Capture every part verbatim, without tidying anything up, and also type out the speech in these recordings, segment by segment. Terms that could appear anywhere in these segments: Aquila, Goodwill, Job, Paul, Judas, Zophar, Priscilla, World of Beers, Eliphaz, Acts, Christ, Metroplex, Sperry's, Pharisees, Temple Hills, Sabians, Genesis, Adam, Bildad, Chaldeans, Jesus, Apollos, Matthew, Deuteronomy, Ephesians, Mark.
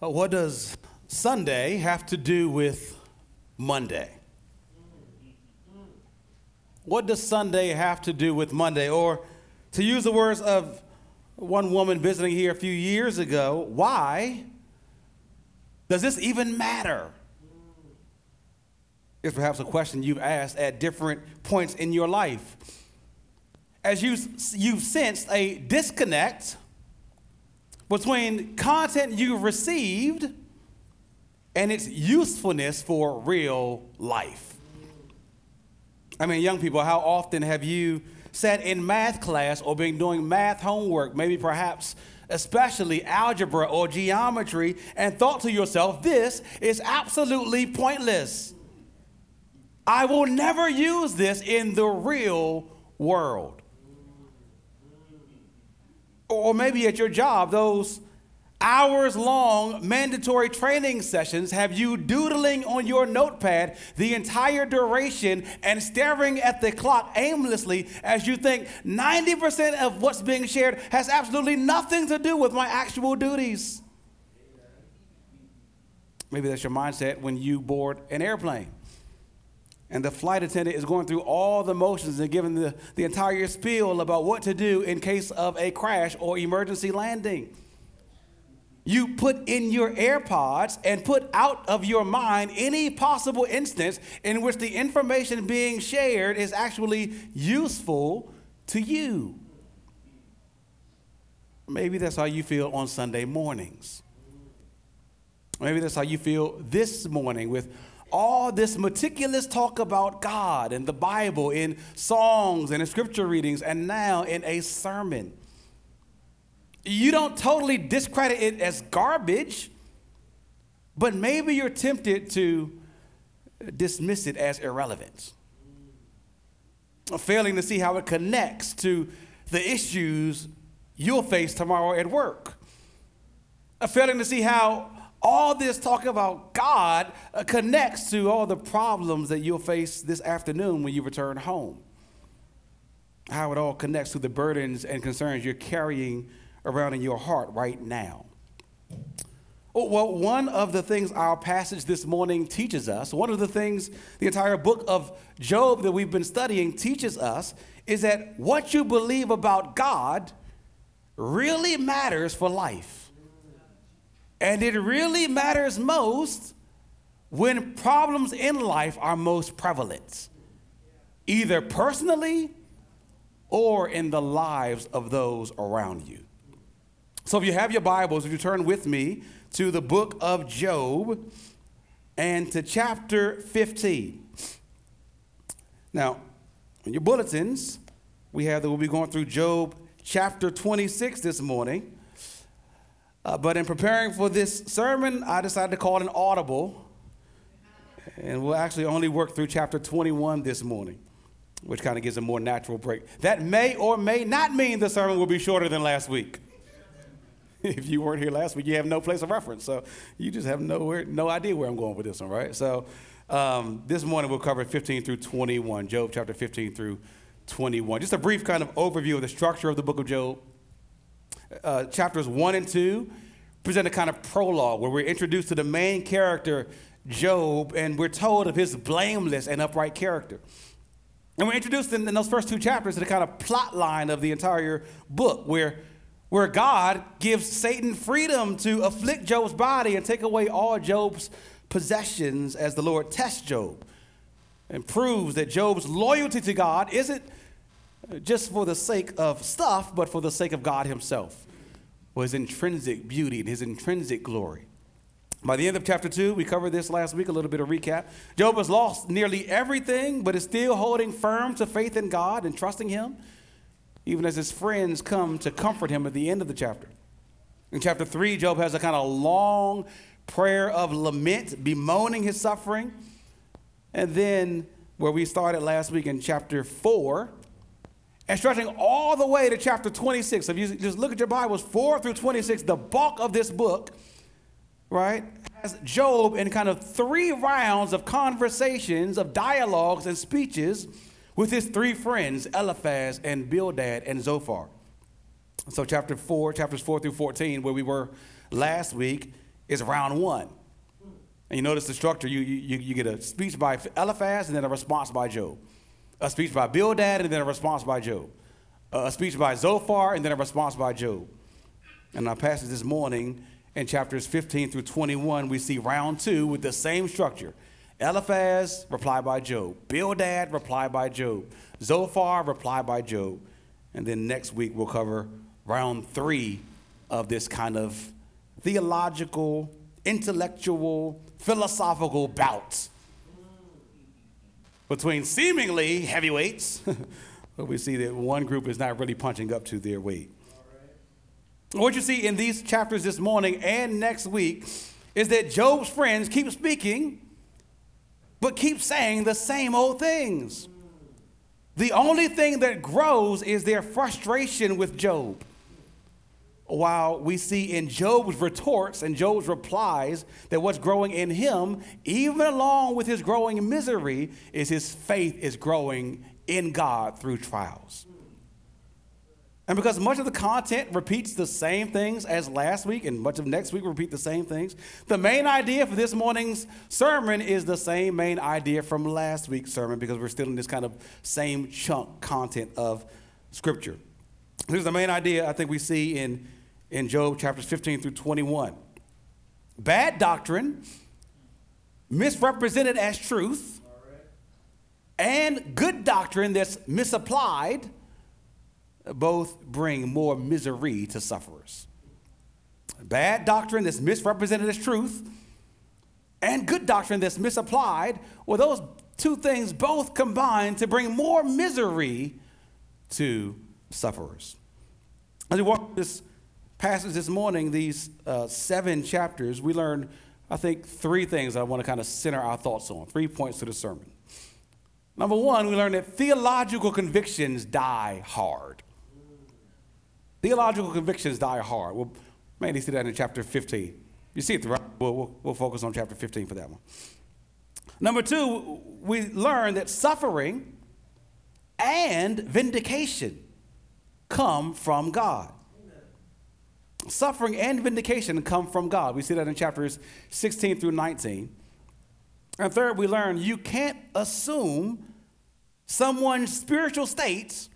What does Sunday have to do with Monday? What does Sunday have to do with Monday? Or to use the words of one woman visiting here a few years ago, why does this even matter? It's perhaps a question you've asked at different points in your life. As you, you've sensed a disconnect between content you've received and its usefulness for real life. I mean, young people, how often have you sat in math class or been doing math homework, maybe perhaps especially algebra or geometry, and thought to yourself, this is absolutely pointless. I will never use this in the real world. Or maybe at your job, those hours-long mandatory training sessions have you doodling on your notepad the entire duration and staring at the clock aimlessly as you think ninety percent of what's being shared has absolutely nothing to do with my actual duties. Maybe that's your mindset when you board an airplane and the flight attendant is going through all the motions and giving the, the entire spiel about what to do in case of a crash or emergency landing. You put in your AirPods and put out of your mind any possible instance in which the information being shared is actually useful to you. Maybe that's how you feel on Sunday mornings. Maybe that's how you feel this morning with all this meticulous talk about God and the Bible in songs and in scripture readings and now in a sermon. You don't totally discredit it as garbage, but maybe you're tempted to dismiss it as irrelevant, failing to see how it connects to the issues you'll face tomorrow at work, failing to see how all this talk about God connects to all the problems that you'll face this afternoon when you return home, how it all connects to the burdens and concerns you're carrying around in your heart right now. Well, one of the things our passage this morning teaches us, one of the things the entire book of Job that we've been studying teaches us, is that what you believe about God really matters for life. And it really matters most when problems in life are most prevalent, either personally or in the lives of those around you. So if you have your Bibles, if you turn with me to the book of Job and to chapter fifteen. Now, in your bulletins, we have that we'll be going through Job chapter twenty-six this morning. Uh, but in preparing for this sermon, I decided to call it an audible, and we'll actually only work through chapter twenty-one this morning, which kind of gives a more natural break. That may or may not mean the sermon will be shorter than last week. If you weren't here last week, you have no place of reference, so you just have nowhere, no idea where I'm going with this one, right? So um, this morning we'll cover fifteen through twenty-one, Job chapter fifteen through twenty-one. Just a brief kind of overview of the structure of the book of Job. Uh, chapters one and two present a kind of prologue where we're introduced to the main character, Job, and we're told of his blameless and upright character. And we're introduced in, in those first two chapters to the kind of plot line of the entire book where, where God gives Satan freedom to afflict Job's body and take away all Job's possessions as the Lord tests Job and proves that Job's loyalty to God isn't just for the sake of stuff, but for the sake of God himself, for his intrinsic beauty and his intrinsic glory. By the end of chapter two, we covered this last week, a little bit of recap. Job has lost nearly everything, but is still holding firm to faith in God and trusting him, even as his friends come to comfort him at the end of the chapter. In chapter three, Job has a kind of long prayer of lament, bemoaning his suffering. And then where we started last week in chapter four, and stretching all the way to chapter twenty-six. If you just look at your Bibles, four through twenty-six, the bulk of this book, right, has Job in kind of three rounds of conversations, of dialogues and speeches with his three friends, Eliphaz and Bildad and Zophar. So chapter four, chapters four through fourteen, where we were last week, is round one. And you notice the structure. You, you, you get a speech by Eliphaz and then a response by Job. A speech by Bildad and then a response by Job. A speech by Zophar and then a response by Job. And our passage this morning in chapters fifteen through twenty-one, we see round two with the same structure. Eliphaz, reply by Job. Bildad, reply by Job. Zophar, reply by Job. And then next week we'll cover round three of this kind of theological, intellectual, philosophical bout between seemingly heavyweights, but we see that one group is not really punching up to their weight. Right. What you see in these chapters this morning and next week is that Job's friends keep speaking, but keep saying the same old things. The only thing that grows is their frustration with Job. While we see in Job's retorts and Job's replies that what's growing in him, even along with his growing misery, is his faith is growing in God through trials. And because much of the content repeats the same things as last week, and much of next week will repeat the same things, the main idea for this morning's sermon is the same main idea from last week's sermon, because we're still in this kind of same chunk content of Scripture. Here's the main idea I think we see in in Job chapters fifteen through twenty-one. Bad doctrine, misrepresented as truth, and good doctrine that's misapplied, both bring more misery to sufferers. Bad doctrine that's misrepresented as truth and good doctrine that's misapplied, well, those two things both combine to bring more misery to sufferers. As we walk this passage this morning, these uh, seven chapters, we learn, I think, three things I want to kind of center our thoughts on, three points to the sermon. Number one, we learn that theological convictions die hard. Theological convictions die hard. We'll mainly see that in chapter fifteen. You see it throughout. We'll, we'll, we'll focus on chapter fifteen for that one. Number two, we learn that suffering and vindication come from God. Suffering and vindication come from God. We see that in chapters sixteen through nineteen. And third, we learn you can't assume someone's spiritual states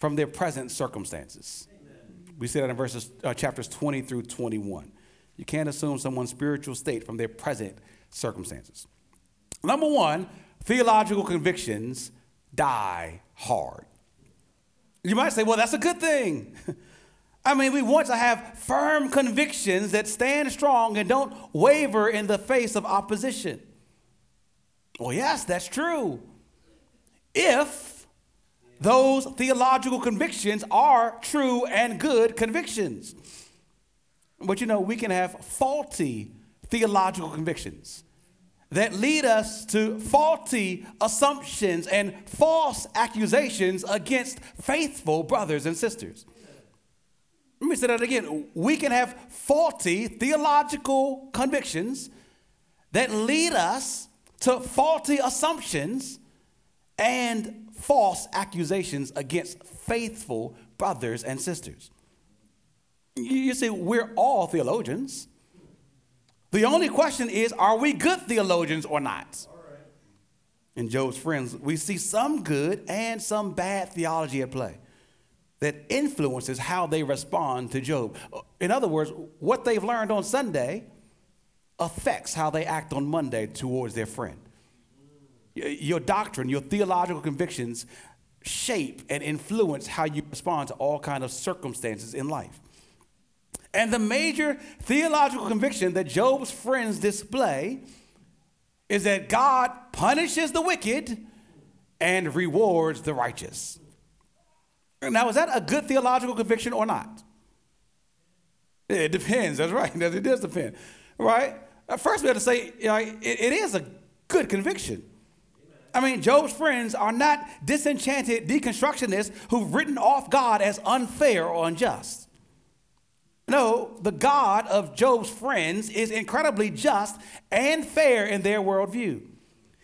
from their present circumstances. Amen. We see that in verses, uh, chapters twenty through twenty-one. You can't assume someone's spiritual state from their present circumstances. Number one, theological convictions die hard. You might say, well, that's a good thing. I mean, we want to have firm convictions that stand strong and don't waver in the face of opposition. Well, yes, that's true. If those theological convictions are true and good convictions. But, you know, we can have faulty theological convictions that lead us to faulty assumptions and false accusations against faithful brothers and sisters. Let me say that again. We can have faulty theological convictions that lead us to faulty assumptions and false accusations against faithful brothers and sisters. You see, we're all theologians. The only question is, are we good theologians or not? In Job's friends, we see some good and some bad theology at play that influences how they respond to Job. In other words, what they've learned on Sunday affects how they act on Monday towards their friend. Your doctrine, your theological convictions shape and influence how you respond to all kinds of circumstances in life. And the major theological conviction that Job's friends display is that God punishes the wicked and rewards the righteous. Now, is that a good theological conviction or not? It depends. That's right. It does depend. Right? First, we have to say, you know, it, it is a good conviction. I mean, Job's friends are not disenchanted deconstructionists who've written off God as unfair or unjust. No, the God of Job's friends is incredibly just and fair in their worldview.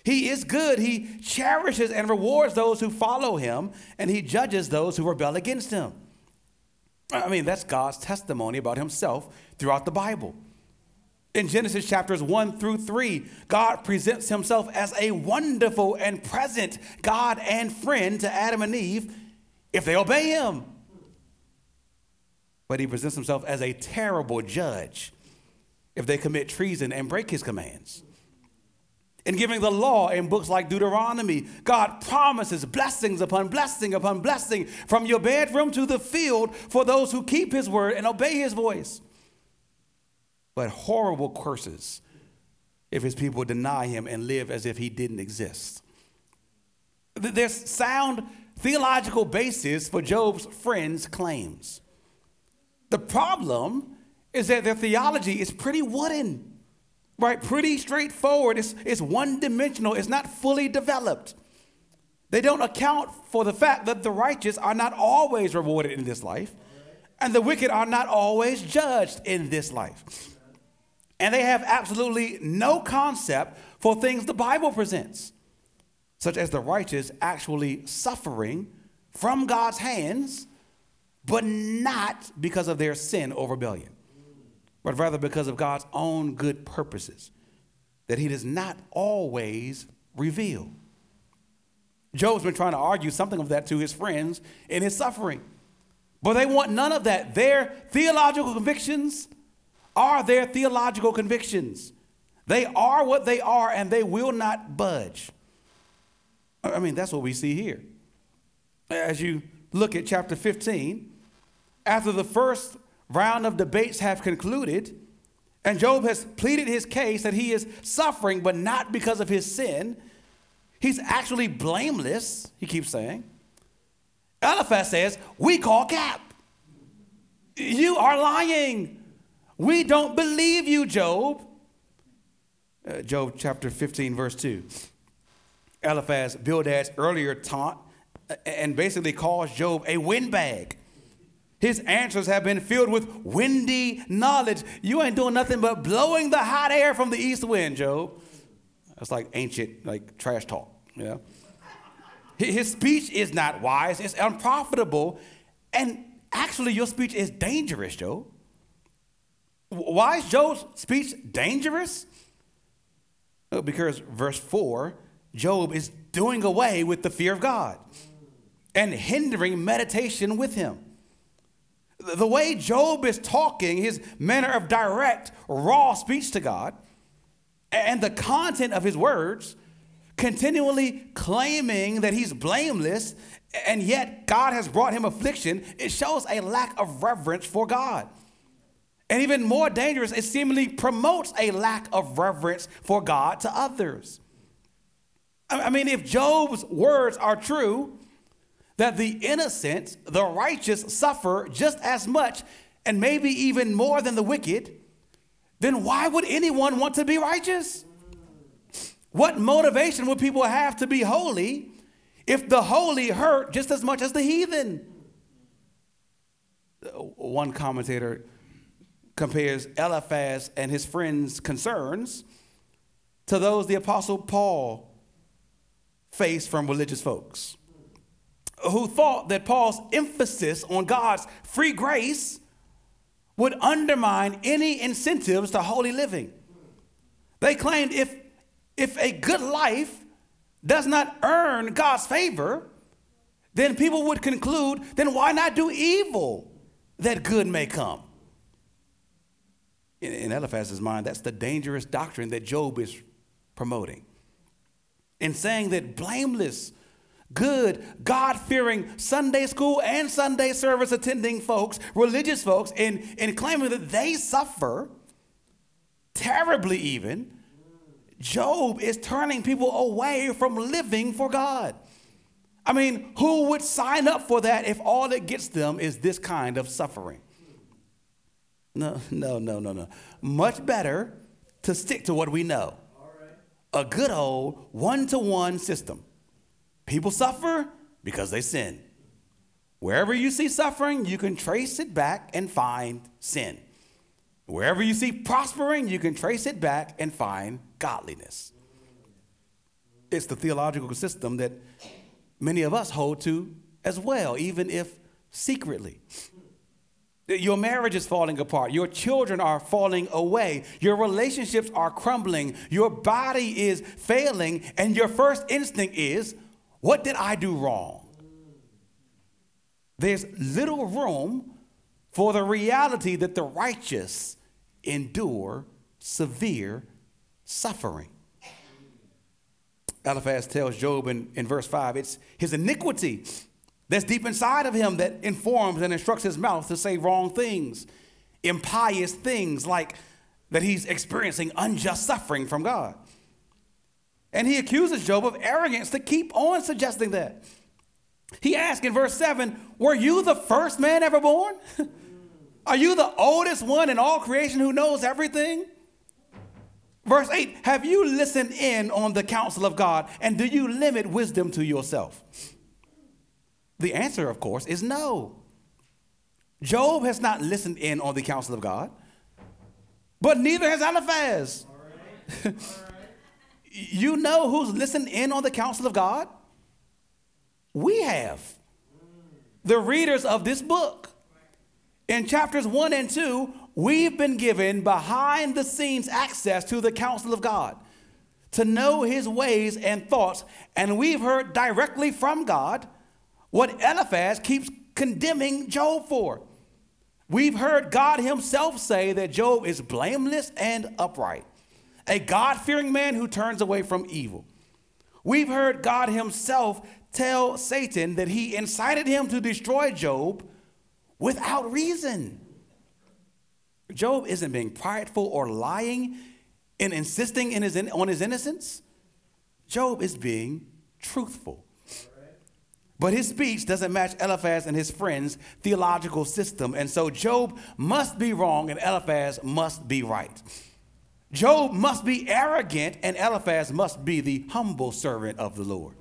He is good. He cherishes and rewards those who follow him, and he judges those who rebel against him. I mean, that's God's testimony about himself throughout the Bible. In Genesis chapters one through three, God presents himself as a wonderful and present God and friend to Adam and Eve if they obey him. But he presents himself as a terrible judge if they commit treason and break his commands. In giving the law in books like Deuteronomy, God promises blessings upon blessing upon blessing from your bedroom to the field for those who keep his word and obey his voice. But horrible curses if his people deny him and live as if he didn't exist. There's sound theological basis for Job's friends' claims. The problem is that their theology is pretty wooden, right? Pretty straightforward. It's, it's one-dimensional. It's not fully developed. They don't account for the fact that the righteous are not always rewarded in this life, and the wicked are not always judged in this life. And they have absolutely no concept for things the Bible presents, such as the righteous actually suffering from God's hands, but not because of their sin or rebellion, but rather because of God's own good purposes that he does not always reveal. Job's been trying to argue something of that to his friends in his suffering, but they want none of that. Their theological convictions are their theological convictions. They are what they are, and they will not budge. I mean, that's what we see here. As you look at chapter fifteen, after the first round of debates have concluded, and Job has pleaded his case that he is suffering, but not because of his sin. He's actually blameless, he keeps saying. Eliphaz says, we call cap. You are lying. We don't believe you, Job. Uh, Job chapter fifteen, verse two. Eliphaz, Bildad's earlier taunt, and basically calls Job a windbag. His answers have been filled with windy knowledge. You ain't doing nothing but blowing the hot air from the east wind, Job. That's like ancient, like trash talk, you know? His speech is not wise, it's unprofitable, and actually your speech is dangerous, Job. Why is Job's speech dangerous? Well, because verse four, Job is doing away with the fear of God and hindering meditation with him. The way Job is talking, his manner of direct, raw speech to God, and the content of his words, continually claiming that he's blameless, and yet God has brought him affliction, it shows a lack of reverence for God. And even more dangerous, it seemingly promotes a lack of reverence for God to others. I mean, if Job's words are true, that the innocent, the righteous suffer just as much and maybe even more than the wicked, then why would anyone want to be righteous? What motivation would people have to be holy if the holy hurt just as much as the heathen? One commentator compares Eliphaz and his friends' concerns to those the Apostle Paul faced from religious folks, who thought that Paul's emphasis on God's free grace would undermine any incentives to holy living. They claimed if, if a good life does not earn God's favor, then people would conclude, then why not do evil that good may come? In, in Eliphaz's mind, that's the dangerous doctrine that Job is promoting. In saying that blameless, good, God-fearing, Sunday school and Sunday service attending folks, religious folks, in, in claiming that they suffer terribly even, Job is turning people away from living for God. I mean, who would sign up for that if all that gets them is this kind of suffering? No, no, no, no, no. Much better to stick to what we know. A good old one-to-one system. People suffer because they sin. Wherever you see suffering, you can trace it back and find sin. Wherever you see prospering, you can trace it back and find godliness. It's the theological system that many of us hold to as well, even if secretly. Your marriage is falling apart. Your children are falling away. Your relationships are crumbling. Your body is failing. And your first instinct is, what did I do wrong? There's little room for the reality that the righteous endure severe suffering. Eliphaz tells Job in, in verse five, it's his iniquity that's deep inside of him that informs and instructs his mouth to say wrong things, impious things, like that he's experiencing unjust suffering from God. And he accuses Job of arrogance to keep on suggesting that. He asks in verse seven, were you the first man ever born? Are you the oldest one in all creation who knows everything? Verse eight, have you listened in on the counsel of God, and do you limit wisdom to yourself? The answer, of course, is no. Job has not listened in on the counsel of God, but neither has Eliphaz. All right. All right. You know who's listened in on the counsel of God? We have. The readers of this book. In chapters one and two, we've been given behind-the-scenes access to the counsel of God, to know his ways and thoughts, and we've heard directly from God what Eliphaz keeps condemning Job for. We've heard God himself say that Job is blameless and upright, a God-fearing man who turns away from evil. We've heard God himself tell Satan that he incited him to destroy Job without reason. Job isn't being prideful or lying and insisting in his in, on his innocence. Job is being truthful. But his speech doesn't match Eliphaz and his friends' theological system. And so Job must be wrong and Eliphaz must be right. Job must be arrogant and Eliphaz must be the humble servant of the Lord.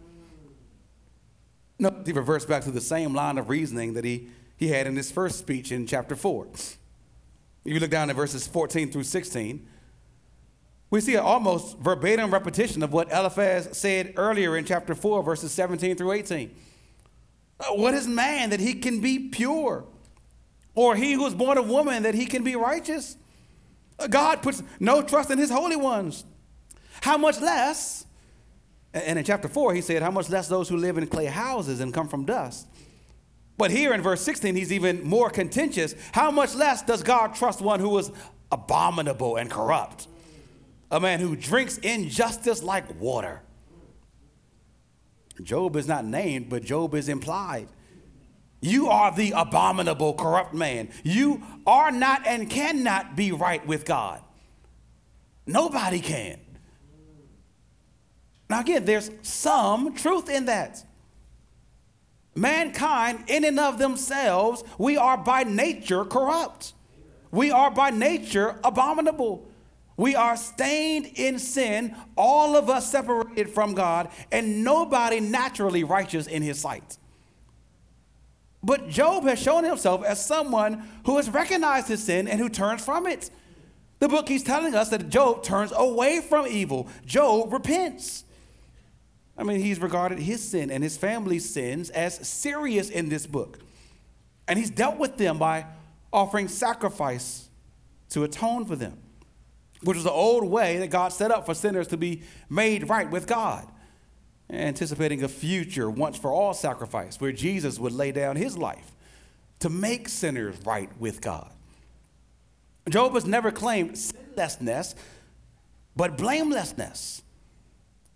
No, he reverts back to the same line of reasoning that he, he had in his first speech in chapter four. If you look down at verses fourteen through sixteen, we see an almost verbatim repetition of what Eliphaz said earlier in chapter four, verses seventeen through eighteen. What is man that he can be pure? Or he who is born of woman that he can be righteous? God puts no trust in his holy ones. How much less, and in chapter four he said, how much less those who live in clay houses and come from dust. But here in verse sixteen he's even more contentious. How much less does God trust one who is abominable and corrupt? A man who drinks injustice like water. Job is not named, but Job is implied. You are the abominable, corrupt man. You are not and cannot be right with God. Nobody can. Now again, there's some truth in that. Mankind, in and of themselves, we are by nature corrupt. We are by nature abominable. We are stained in sin, all of us separated from God, and nobody naturally righteous in his sight. But Job has shown himself as someone who has recognized his sin and who turns from it. The book keeps telling us that Job turns away from evil. Job repents. I mean, he's regarded his sin and his family's sins as serious in this book. And he's dealt with them by offering sacrifice to atone for them, which was the old way that God set up for sinners to be made right with God, anticipating a future once for all sacrifice where Jesus would lay down his life to make sinners right with God. Job has never claimed sinlessness, but blamelessness.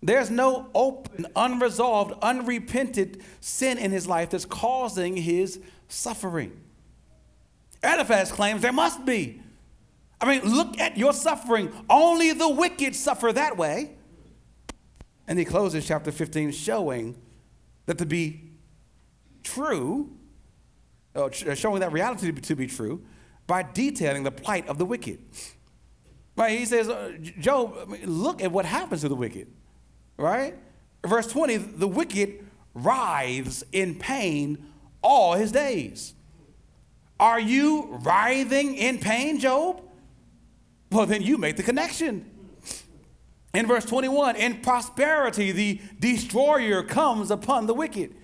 There's no open, unresolved, unrepented sin in his life that's causing his suffering. Eliphaz claims there must be. I mean, look at your suffering. Only the wicked suffer that way. And he closes chapter fifteen showing that to be true, or showing that reality to be true, by detailing the plight of the wicked. Right? He says, Job, look at what happens to the wicked. Right? Verse twenty, the wicked writhes in pain all his days. Are you writhing in pain, Job? Well, then you make the connection. In verse twenty-one, in prosperity, the destroyer comes upon the wicked.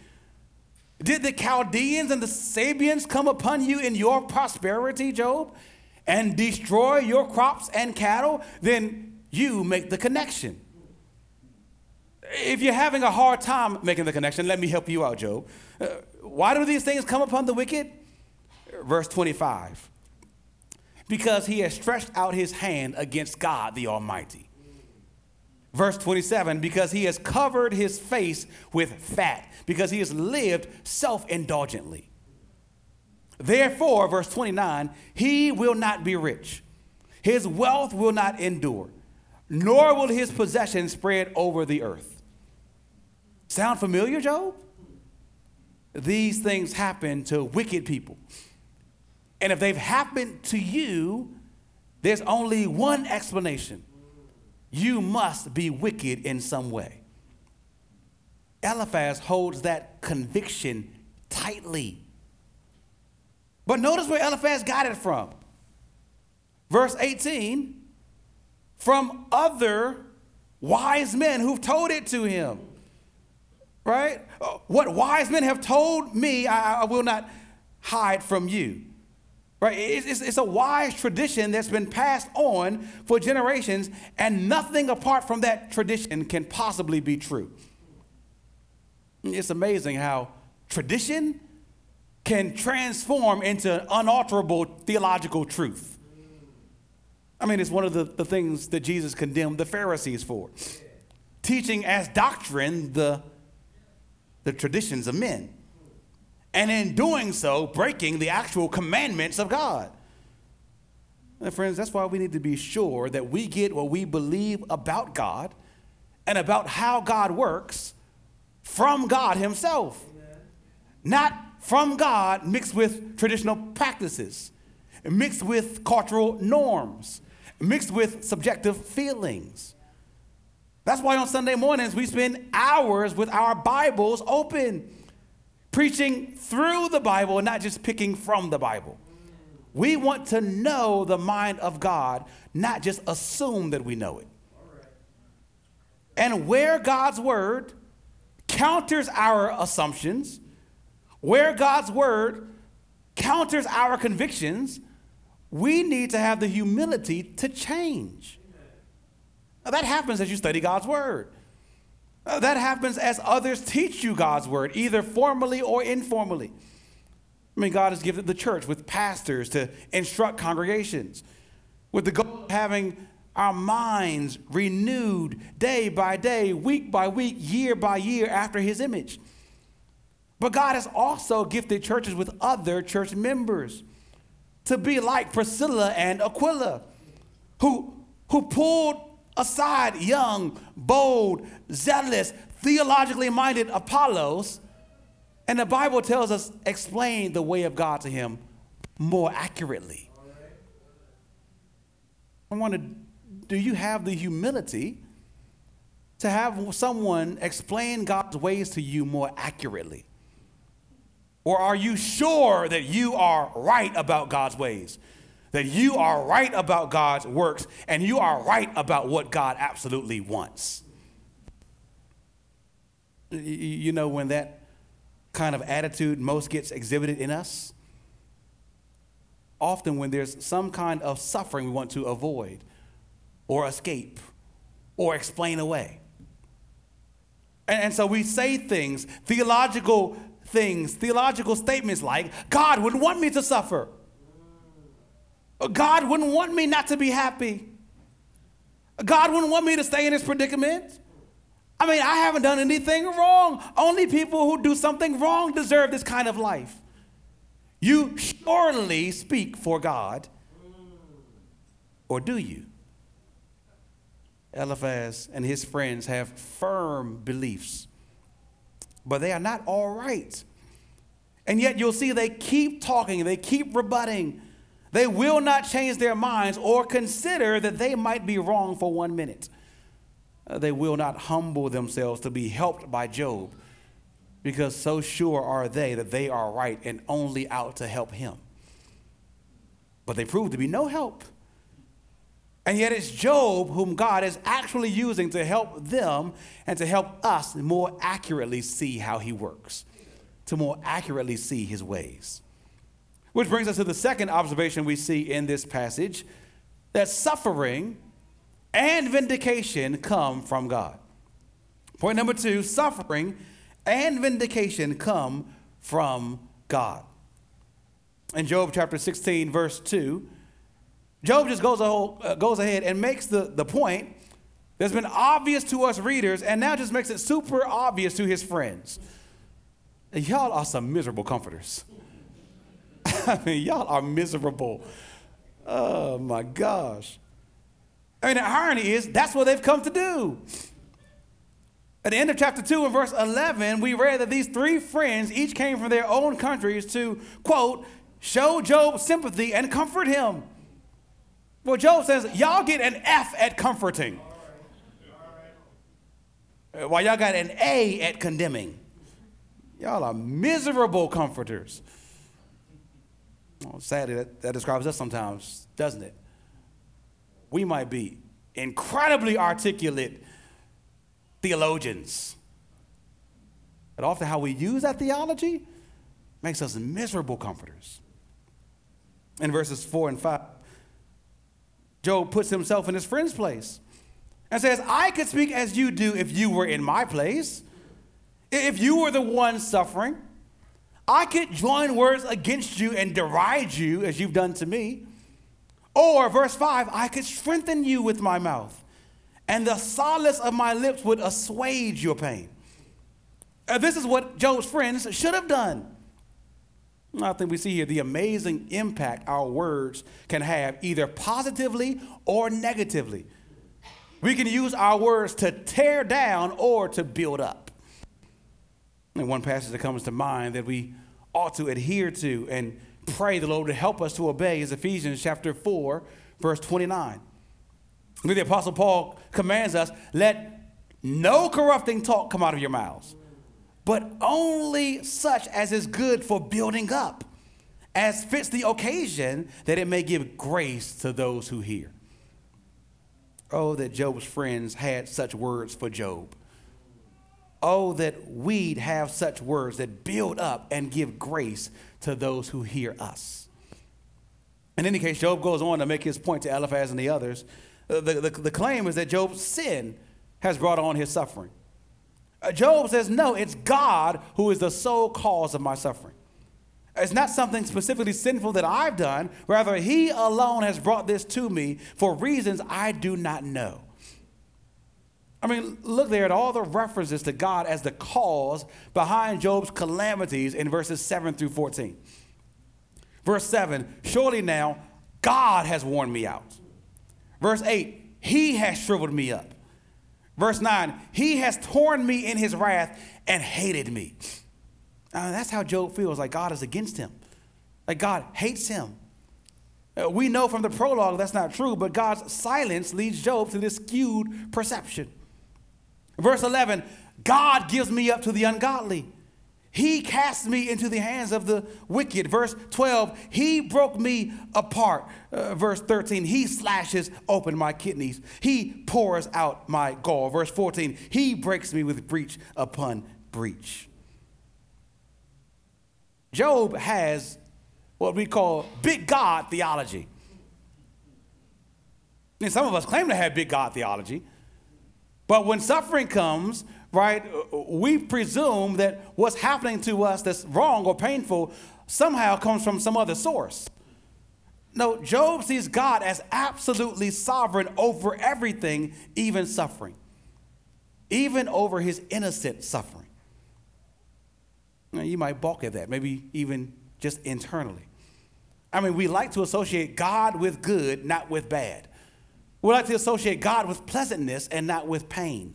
Did the Chaldeans and the Sabians come upon you in your prosperity, Job, and destroy your crops and cattle? Then you make the connection. If you're having a hard time making the connection, let me help you out, Job. Uh, why do these things come upon the wicked? Verse twenty-five. Because he has stretched out his hand against God the Almighty. Verse twenty-seven, because he has covered his face with fat, because he has lived self-indulgently. Therefore, verse twenty-nine, he will not be rich. His wealth will not endure, nor will his possession spread over the earth. Sound familiar, Job? These things happen to wicked people. And if they've happened to you, there's only one explanation. You must be wicked in some way. Eliphaz holds that conviction tightly. But notice where Eliphaz got it from. Verse eighteen, from other wise men who've told it to him. Right? What wise men have told me, I, I will not hide from you. Right? It's, it's a wise tradition that's been passed on for generations, and nothing apart from that tradition can possibly be true. It's amazing how tradition can transform into unalterable theological truth. I mean, it's one of the, the things that Jesus condemned the Pharisees for, teaching as doctrine the, the traditions of men. And in doing so, breaking the actual commandments of God. And friends, that's why we need to be sure that we get what we believe about God and about how God works from God himself. Amen. Not from God mixed with traditional practices, mixed with cultural norms, mixed with subjective feelings. That's why on Sunday mornings we spend hours with our Bibles open, preaching through the Bible and not just picking from the Bible. We want to know the mind of God, not just assume that we know it. And where God's word counters our assumptions, where God's word counters our convictions, we need to have the humility to change. Now, that happens as you study God's word. That happens as others teach you God's word, either formally or informally. I mean, God has gifted the church with pastors to instruct congregations with the goal of having our minds renewed day by day, week by week, year by year after his image. But God has also gifted churches with other church members to be like Priscilla and Aquila, who, who pulled aside young, bold, zealous, theologically minded Apollos, and the Bible tells us, explain the way of God to him more accurately. I wonder, do you have the humility to have someone explain God's ways to you more accurately? Or are you sure that you are right about God's ways? That you are right about God's works, and you are right about what God absolutely wants. You know, when that kind of attitude most gets exhibited in us, often when there's some kind of suffering we want to avoid or escape or explain away. And, and so we say things, theological things, theological statements like, God wouldn't want me to suffer. God wouldn't want me not to be happy. God wouldn't want me to stay in this predicament. I mean, I haven't done anything wrong. Only people who do something wrong deserve this kind of life. You surely speak for God, or do you? Eliphaz and his friends have firm beliefs, but they are not all right. And yet you'll see they keep talking, they keep rebutting. They will not change their minds or consider that they might be wrong for one minute. They will not humble themselves to be helped by Job, because so sure are they that they are right and only out to help him. But they prove to be no help. And yet it's Job whom God is actually using to help them and to help us more accurately see how he works, to more accurately see his ways. Which brings us to the second observation we see in this passage, that suffering and vindication come from God. Point number two, suffering and vindication come from God. In Job chapter sixteen, verse two, Job just goes, a whole, uh, goes ahead and makes the, the point that's been obvious to us readers and now just makes it super obvious to his friends. Y'all are some miserable comforters. I mean, y'all are miserable. Oh, my gosh. I mean, the irony is that's what they've come to do. At the end of chapter two and verse eleven, we read that these three friends each came from their own countries to, quote, show Job sympathy and comfort him. Well, Job says, y'all get an F at comforting. All right. All right. While y'all got an A at condemning. Y'all are miserable comforters. Well, sadly, that, that describes us sometimes, doesn't it? We might be incredibly articulate theologians, but often how we use that theology makes us miserable comforters. In verses four and five, Job puts himself in his friend's place and says, I could speak as you do if you were in my place. If you were the one suffering, I could join words against you and deride you as you've done to me. Or, verse five, I could strengthen you with my mouth, and the solace of my lips would assuage your pain. And this is what Job's friends should have done. I think we see here the amazing impact our words can have, either positively or negatively. We can use our words to tear down or to build up. And one passage that comes to mind that we ought to adhere to and pray the Lord to help us to obey is Ephesians chapter four, verse twenty-nine. The Apostle Paul commands us, let no corrupting talk come out of your mouths, but only such as is good for building up, as fits the occasion, that it may give grace to those who hear. Oh, that Job's friends had such words for Job. Oh, that we'd have such words that build up and give grace to those who hear us. In any case, Job goes on to make his point to Eliphaz and the others. The, the, the claim is that Job's sin has brought on his suffering. Job says, no, it's God who is the sole cause of my suffering. It's not something specifically sinful that I've done. Rather, he alone has brought this to me for reasons I do not know. I mean, look there at all the references to God as the cause behind Job's calamities in verses seven through fourteen. Verse seven, surely now God has worn me out. Verse eight, he has shriveled me up. Verse nine, he has torn me in his wrath and hated me. Uh, that's how Job feels, like God is against him, like God hates him. Uh, we know from the prologue that's not true, but God's silence leads Job to this skewed perception. Verse eleven, God gives me up to the ungodly. He casts me into the hands of the wicked. Verse twelve, he broke me apart. Uh, verse thirteen, he slashes open my kidneys. He pours out my gall. Verse fourteen, he breaks me with breach upon breach. Job has what we call big God theology. And some of us claim to have big God theology. But when suffering comes, right, we presume that what's happening to us that's wrong or painful somehow comes from some other source. No, Job sees God as absolutely sovereign over everything, even suffering, even over his innocent suffering. Now, you might balk at that, maybe even just internally. I mean, we like to associate God with good, not with bad. We like to associate God with pleasantness and not with pain.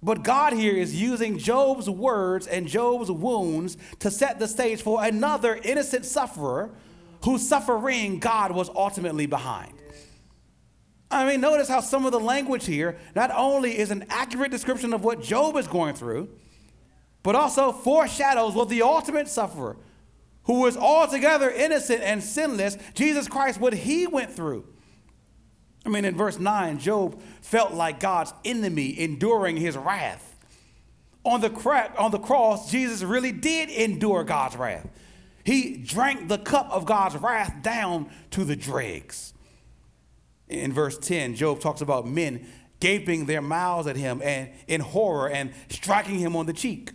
But God here is using Job's words and Job's wounds to set the stage for another innocent sufferer whose suffering God was ultimately behind. I mean, notice how some of the language here not only is an accurate description of what Job is going through, but also foreshadows what the ultimate sufferer, who was altogether innocent and sinless, Jesus Christ, what he went through. I mean, in verse nine, Job felt like God's enemy enduring his wrath. on the crack, on the cross, Jesus really did endure God's wrath. He drank the cup of God's wrath down to the dregs. In verse ten, Job talks about men gaping their mouths at him and in horror and striking him on the cheek.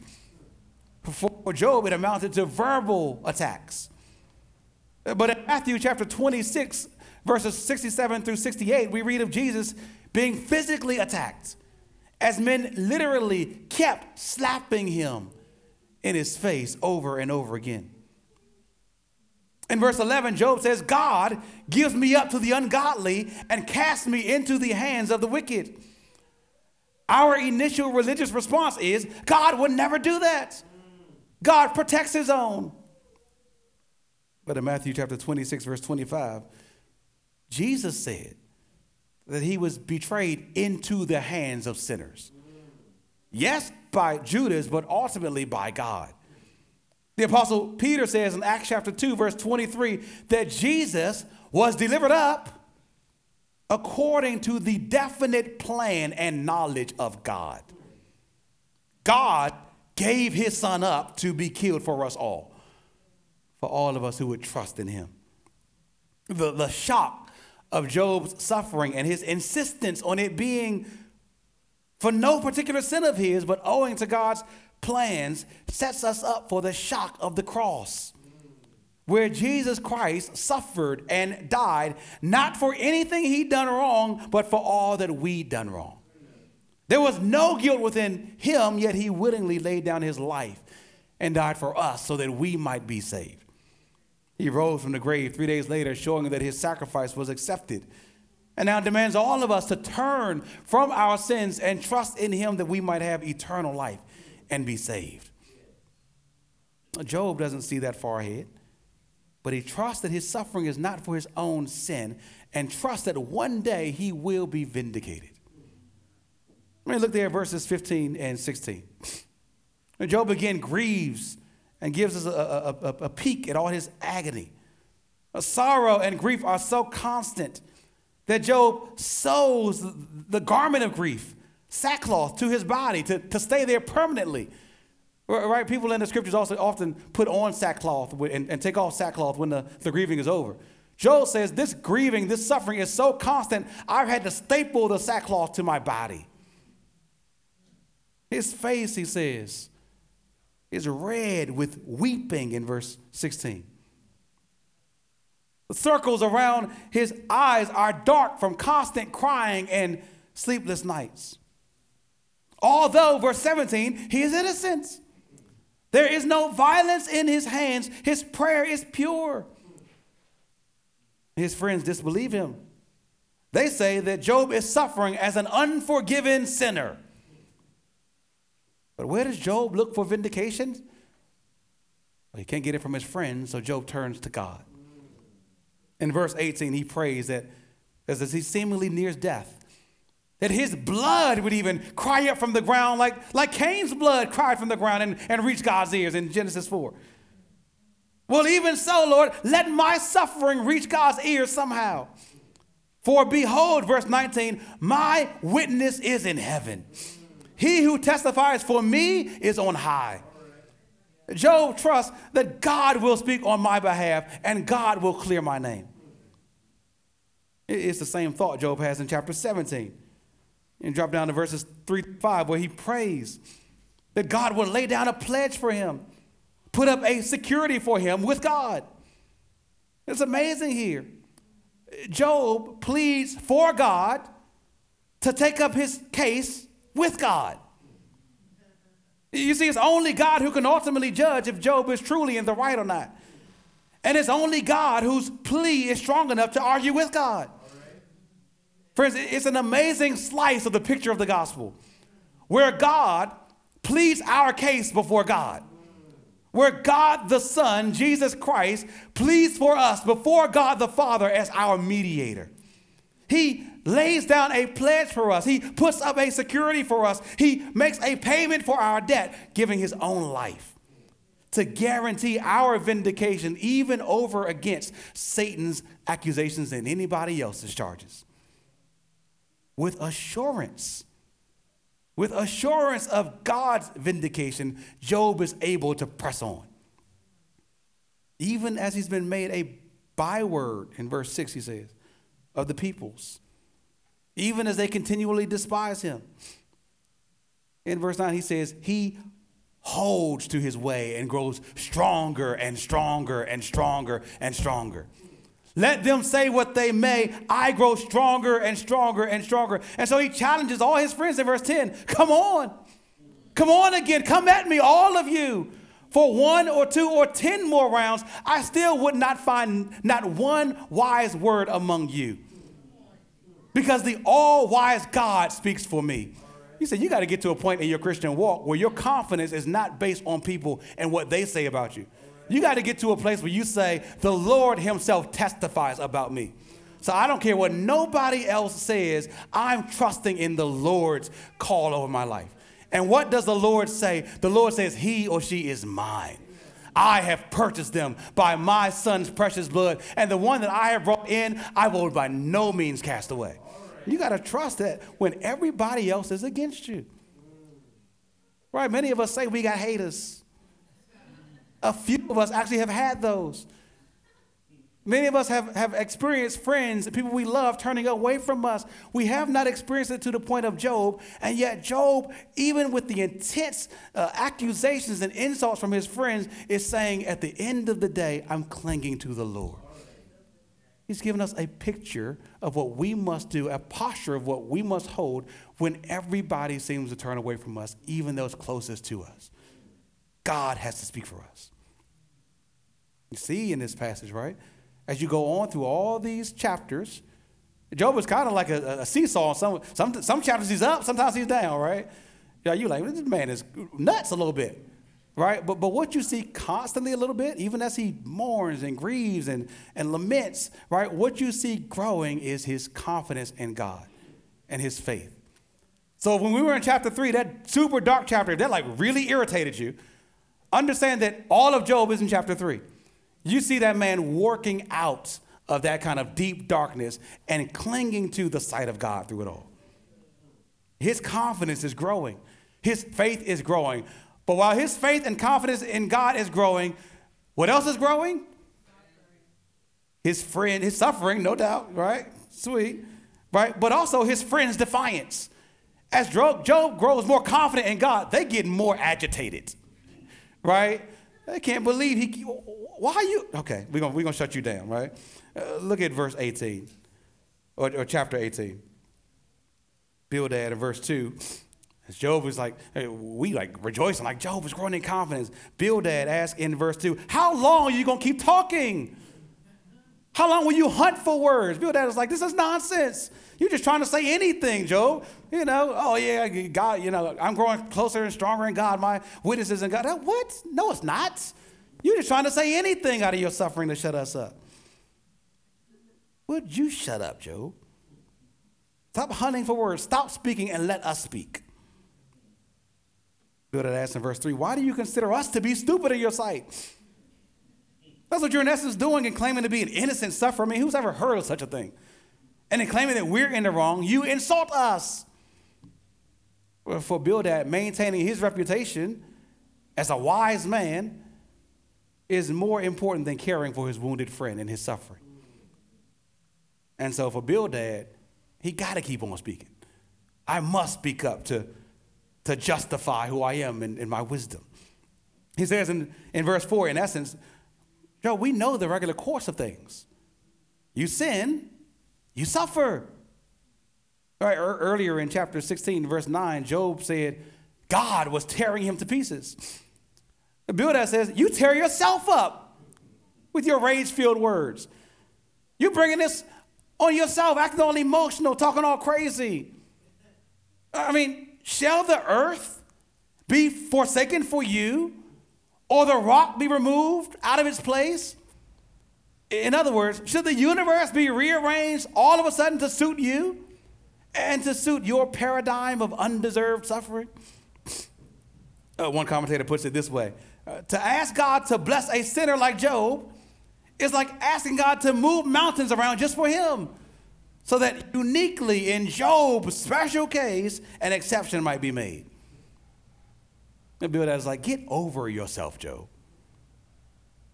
For Job, it amounted to verbal attacks. But in Matthew chapter twenty-six, verses sixty-seven through sixty-eight, we read of Jesus being physically attacked as men literally kept slapping him in his face over and over again. In verse eleven, Job says, God gives me up to the ungodly and casts me into the hands of the wicked. Our initial religious response is, God would never do that. God protects his own. But in Matthew chapter twenty-six, verse twenty-five, Jesus said that he was betrayed into the hands of sinners. Yes, by Judas, but ultimately by God. The apostle Peter says in Acts chapter two, verse twenty-three, that Jesus was delivered up according to the definite plan and knowledge of God. God gave his son up to be killed for us all, for all of us who would trust in him. The, the shock of Job's suffering and his insistence on it being for no particular sin of his, but owing to God's plans, sets us up for the shock of the cross, where Jesus Christ suffered and died, not for anything he'd done wrong, but for all that we'd done wrong. There was no guilt within him, yet he willingly laid down his life and died for us so that we might be saved. He rose from the grave three days later, showing that his sacrifice was accepted, and now demands all of us to turn from our sins and trust in him that we might have eternal life and be saved. Job doesn't see that far ahead, but he trusts that his suffering is not for his own sin and trusts that one day he will be vindicated. I mean, look there at verses fifteen and sixteen. And Job again grieves and gives us a, a, a, a peek at all his agony. Sorrow and grief are so constant that Job sews the garment of grief, sackcloth, to his body to, to stay there permanently. Right? People in the scriptures also often put on sackcloth and, and take off sackcloth when the, the grieving is over. Job says, this grieving, this suffering is so constant, I've had to staple the sackcloth to my body. His face, he says, is red with weeping in verse sixteen. The circles around his eyes are dark from constant crying and sleepless nights. Although, verse seventeen, he is innocent. There is no violence in his hands. His prayer is pure. His friends disbelieve him. They say that Job is suffering as an unforgiven sinner. But where does Job look for vindication? Well, he can't get it from his friends, so Job turns to God. In verse eighteen, he prays that as he seemingly nears death, that his blood would even cry up from the ground like, like Cain's blood cried from the ground and, and reached God's ears in Genesis four. Well, even so, Lord, let my suffering reach God's ears somehow. For behold, verse nineteen, my witness is in heaven. He who testifies for me is on high. Job trusts that God will speak on my behalf and God will clear my name. It's the same thought Job has in chapter seventeen. And drop down to verses three to five, where he prays that God will lay down a pledge for him, put up a security for him with God. It's amazing here. Job pleads for God to take up his case with God. You see, it's only God who can ultimately judge if Job is truly in the right or not. And it's only God whose plea is strong enough to argue with God. Friends, it's an amazing slice of the picture of the gospel, where God pleads our case before God, where God the Son, Jesus Christ, pleads for us before God the Father as our mediator. He lays down a pledge for us. He puts up a security for us. He makes a payment for our debt, giving his own life to guarantee our vindication, even over against Satan's accusations and anybody else's charges. With assurance With assurance of God's vindication, Job is able to press on. Even as he's been made a byword, in verse six he says, of the peoples. Even as they continually despise him. In verse nine he says, he holds to his way and grows stronger and stronger and stronger and stronger. Let them say what they may, I grow stronger and stronger and stronger. And so he challenges all his friends in verse ten. Come on. Come on again. Come at me, all of you. For one or two or ten more rounds, I still would not find not one wise word among you. Because the all-wise God speaks for me. He said, you got to get to a point in your Christian walk where your confidence is not based on people and what they say about you. You got to get to a place where you say, the Lord himself testifies about me. So I don't care what nobody else says. I'm trusting in the Lord's call over my life. And what does the Lord say? The Lord says, he or she is mine. I have purchased them by my son's precious blood. And the one that I have brought in, I will by no means cast away. You got to trust that when everybody else is against you. Right? Many of us say we got haters. A few of us actually have had those. Many of us have, have experienced friends, people we love, turning away from us. We have not experienced it to the point of Job, and yet Job, even with the intense uh, accusations and insults from his friends, is saying, at the end of the day, I'm clinging to the Lord. He's given us a picture of what we must do, a posture of what we must hold when everybody seems to turn away from us, even those closest to us. God has to speak for us. You see in this passage, right? As you go on through all these chapters, Job is kind of like a, a seesaw. Some, some, some chapters he's up, sometimes he's down, right? Yeah, you're like, this man is nuts a little bit, right? But, but what you see constantly a little bit, even as he mourns and grieves and, and laments, right? What you see growing is his confidence in God and his faith. So when we were in chapter three, that super dark chapter, that like really irritated you, understand that all of Job is in chapter three. You see that man working out of that kind of deep darkness and clinging to the sight of God through it all. His confidence is growing. His faith is growing. But while his faith and confidence in God is growing, what else is growing? His friend, his suffering, no doubt, right? Sweet, right? But also his friend's defiance. As Job grows more confident in God, they get more agitated. Right? I can't believe he, why are you, okay, we're going we're gonna shut you down, right? Uh, look at verse eighteen, or, or chapter eighteen. Bildad in verse two, as Job is like, we like rejoicing, like Job is growing in confidence. Bildad asks in verse two, how long are you going to keep talking? How long will you hunt for words? Bildad is like, this is nonsense. You're just trying to say anything, Job. You know, oh yeah, God, you know, I'm growing closer and stronger in God. My witnesses in God. What? No, it's not. You're just trying to say anything out of your suffering to shut us up. Would you shut up, Job? Stop hunting for words. Stop speaking and let us speak. Bildad asks in verse three, why do you consider us to be stupid in your sight? That's what you're in essence doing and claiming to be an innocent sufferer. I mean, who's ever heard of such a thing? And in claiming that we're in the wrong, you insult us. For Bildad, maintaining his reputation as a wise man is more important than caring for his wounded friend and his suffering. And so for Bildad, he got to keep on speaking. I must speak up to, to justify who I am in, in my wisdom. He says in, in verse four, in essence, Joe, we know the regular course of things. You sin, you suffer. All right, er, earlier in chapter sixteen, verse nine, Job said, God was tearing him to pieces. Bildad says, you tear yourself up with your rage-filled words. You're bringing this on yourself, acting all emotional, talking all crazy. I mean, shall the earth be forsaken for you? Or the rock be removed out of its place? In other words, should the universe be rearranged all of a sudden to suit you and to suit your paradigm of undeserved suffering? Uh, one commentator puts it this way. Uh, to ask God to bless a sinner like Job is like asking God to move mountains around just for him. so that uniquely in Job's special case, an exception might be made. And Bildad is like, get over yourself, Job.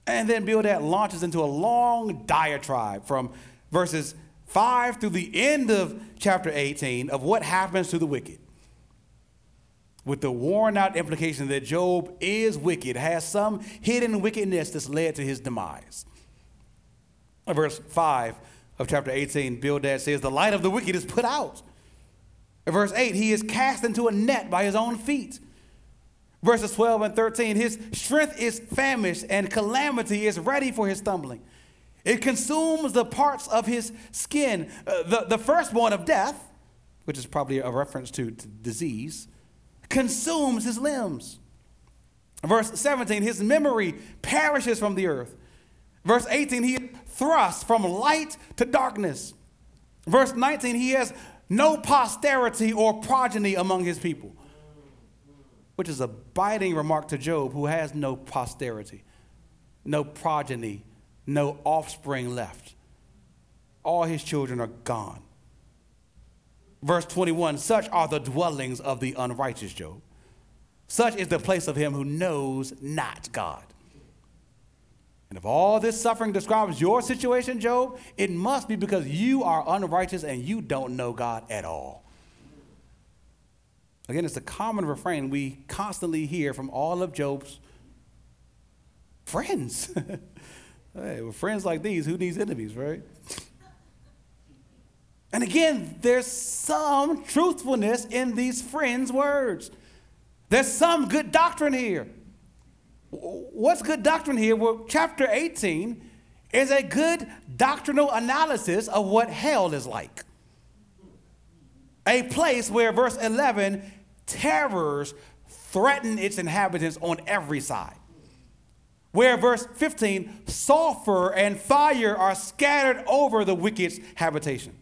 And then Bildad launches into a long diatribe from verses five through the end of chapter eighteen of what happens to the wicked, with the worn out implication that Job is wicked, has some hidden wickedness that's led to his demise. Verse five of chapter eighteen, Bildad says, the light of the wicked is put out. In verse eight, he is cast into a net by his own feet. Verses twelve and thirteen, his strength is famished and calamity is ready for his stumbling. It consumes the parts of his skin. Uh, the, the firstborn of death, which is probably a reference to, to disease, consumes his limbs. Verse seventeen, his memory perishes from the earth. Verse eighteen, he is thrust from light to darkness. Verse nineteen, he has no posterity or progeny among his people, which is a biting remark to Job, who has no posterity, no progeny, no offspring left. All his children are gone. Verse twenty-one, such are the dwellings of the unrighteous, Job. Such is the place of him who knows not God. And if all this suffering describes your situation, Job, it must be because you are unrighteous and you don't know God at all. Again, it's a common refrain we constantly hear from all of Job's friends. Hey, with friends like these, who needs enemies, right? And again, there's some truthfulness in these friends' words. There's some good doctrine here. What's good doctrine here? Well, chapter eighteen is a good doctrinal analysis of what hell is like. A place where, verse eleven, terrors threaten its inhabitants on every side. Where, verse fifteen, sulfur and fire are scattered over the wicked's habitation.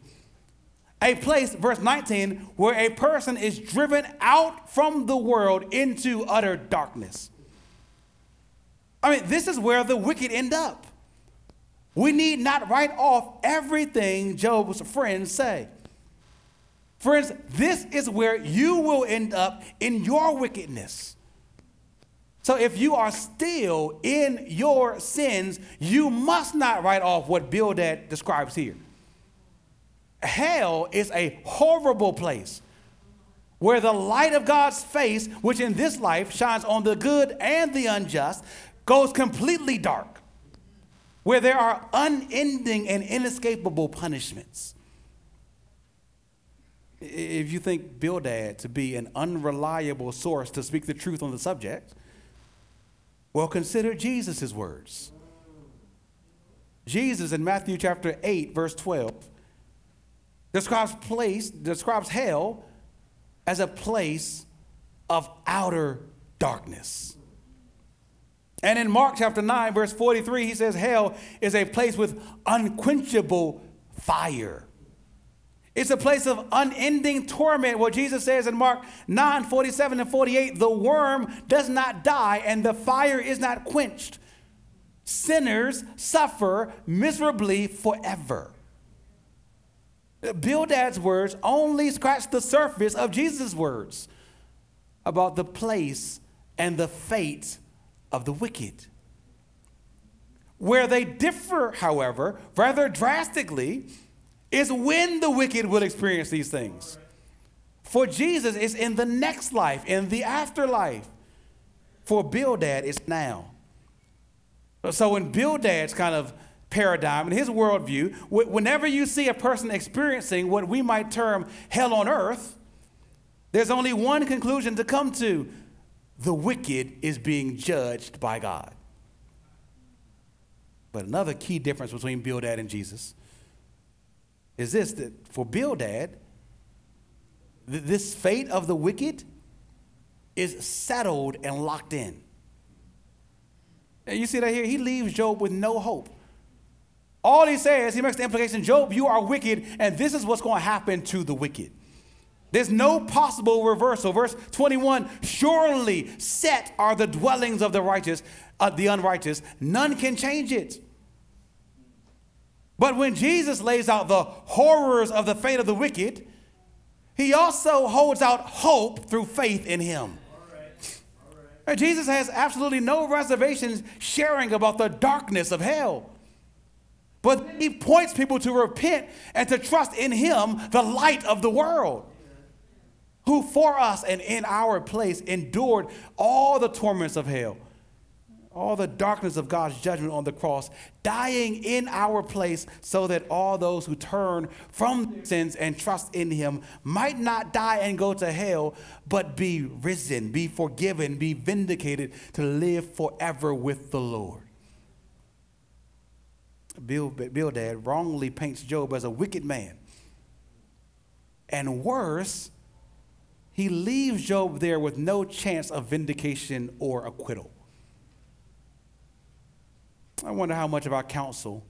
A place, verse nineteen, where a person is driven out from the world into utter darkness. I mean, this is where the wicked end up. We need not write off everything Job's friends say. Friends, this is where you will end up in your wickedness. So if you are still in your sins, you must not write off what Bildad describes here. Hell is a horrible place where the light of God's face, which in this life shines on the good and the unjust, goes completely dark, where there are unending and inescapable punishments. If you think Bildad to be an unreliable source to speak the truth on the subject, well, consider Jesus' words. Jesus in Matthew chapter eight, verse twelve, Describes place, describes hell as a place of outer darkness. And in Mark chapter nine, verse forty-three, he says hell is a place with unquenchable fire. It's a place of unending torment. What Jesus says in Mark nine, forty-seven and forty-eight, the worm does not die and the fire is not quenched. Sinners suffer miserably forever. Bildad's words only scratch the surface of Jesus' words about the place and the fate of the wicked. Where they differ, however, rather drastically, is when the wicked will experience these things. For Jesus, it's in the next life, in the afterlife. For Bildad, it's now. So in Bildad's kind of paradigm, in his worldview, whenever you see a person experiencing what we might term hell on earth, there's only one conclusion to come to: the wicked is being judged by God. But another key difference between Bildad and Jesus is this, that for Bildad, th- this fate of the wicked is settled and locked in. And you see that here, he leaves Job with no hope. All he says, he makes the implication, Job, you are wicked, and this is what's going to happen to the wicked. There's no possible reversal. Verse twenty-one, surely set are the dwellings of the righteous, of the unrighteous. None can change it. But when Jesus lays out the horrors of the fate of the wicked, he also holds out hope through faith in him. All right. All right. Jesus has absolutely no reservations sharing about the darkness of hell. But he points people to repent and to trust in him, the light of the world, who for us and in our place endured all the torments of hell, all the darkness of God's judgment on the cross, dying in our place so that all those who turn from sins and trust in him might not die and go to hell, but be risen, be forgiven, be vindicated to live forever with the Lord. Bildad wrongly paints Job as a wicked man. And worse, he leaves Job there with no chance of vindication or acquittal. I wonder how much of our counsel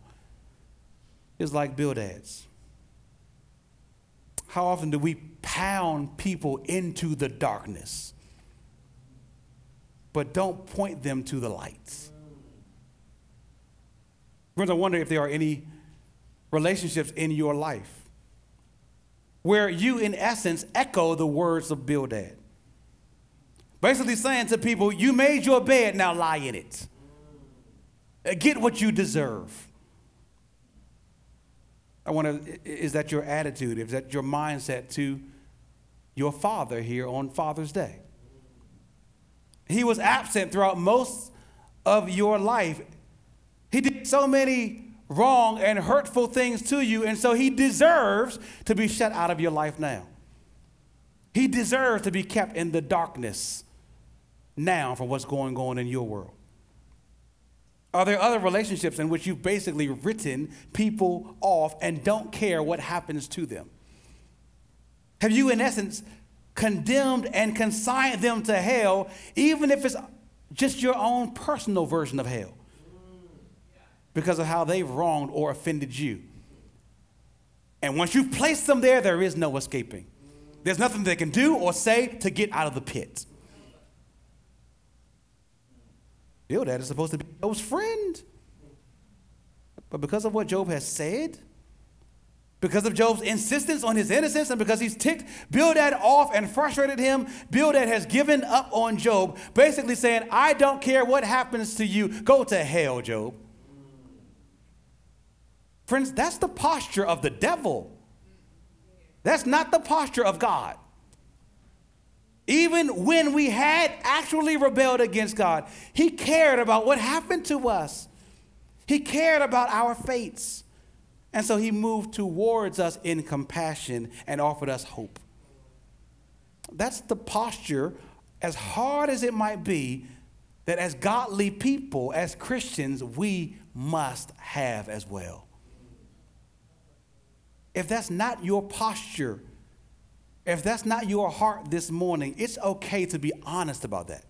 is like Bildad's. How often do we pound people into the darkness, but don't point them to the lights? Friends, I wonder if there are any relationships in your life where you, in essence, echo the words of Bildad. Basically saying to people, you made your bed, now lie in it. Get what you deserve. I wonder, is that your attitude? Is that your mindset to your father here on Father's Day? He was absent throughout most of your life. He did so many wrong and hurtful things to you, and so he deserves to be shut out of your life now. He deserves to be kept in the darkness now for what's going on in your world. Are there other relationships in which you've basically written people off and don't care what happens to them? Have you, in essence, condemned and consigned them to hell, even if it's just your own personal version of hell, because of how they've wronged or offended you? And once you've placed them there, there is no escaping. There's nothing they can do or say to get out of the pit. Bildad is supposed to be Job's friend. But because of what Job has said, because of Job's insistence on his innocence, and because he's ticked Bildad off and frustrated him, Bildad has given up on Job, basically saying, I don't care what happens to you. Go to hell, Job. Friends, that's the posture of the devil. That's not the posture of God. Even when we had actually rebelled against God, he cared about what happened to us. He cared about our fates. And so he moved towards us in compassion and offered us hope. That's the posture, as hard as it might be, that as godly people, as Christians, we must have as well. If that's not your posture, if that's not your heart this morning, it's okay to be honest about that.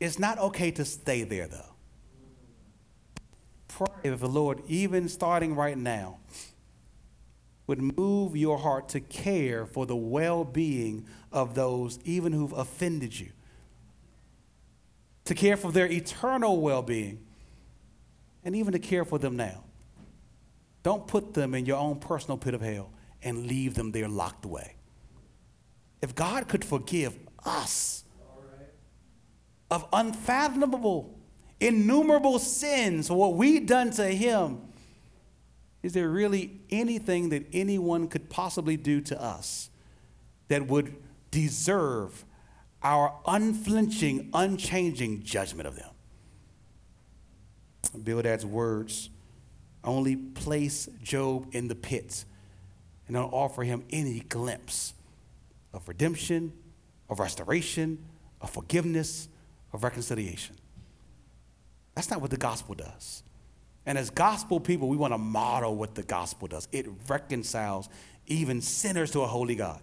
It's not okay to stay there, though. Pray if the Lord, even starting right now, would move your heart to care for the well-being of those even who've offended you, to care for their eternal well-being, and even to care for them now. Don't put them in your own personal pit of hell and leave them there locked away. If God could forgive us of unfathomable, innumerable sins, what we've done to him, is there really anything that anyone could possibly do to us that would deserve our unflinching, unchanging judgment of them? Bildad's words only place Job in the pits and don't offer him any glimpse of redemption, of restoration, of forgiveness, of reconciliation. That's not what the gospel does. And as gospel people, we want to model what the gospel does. It reconciles even sinners to a holy God.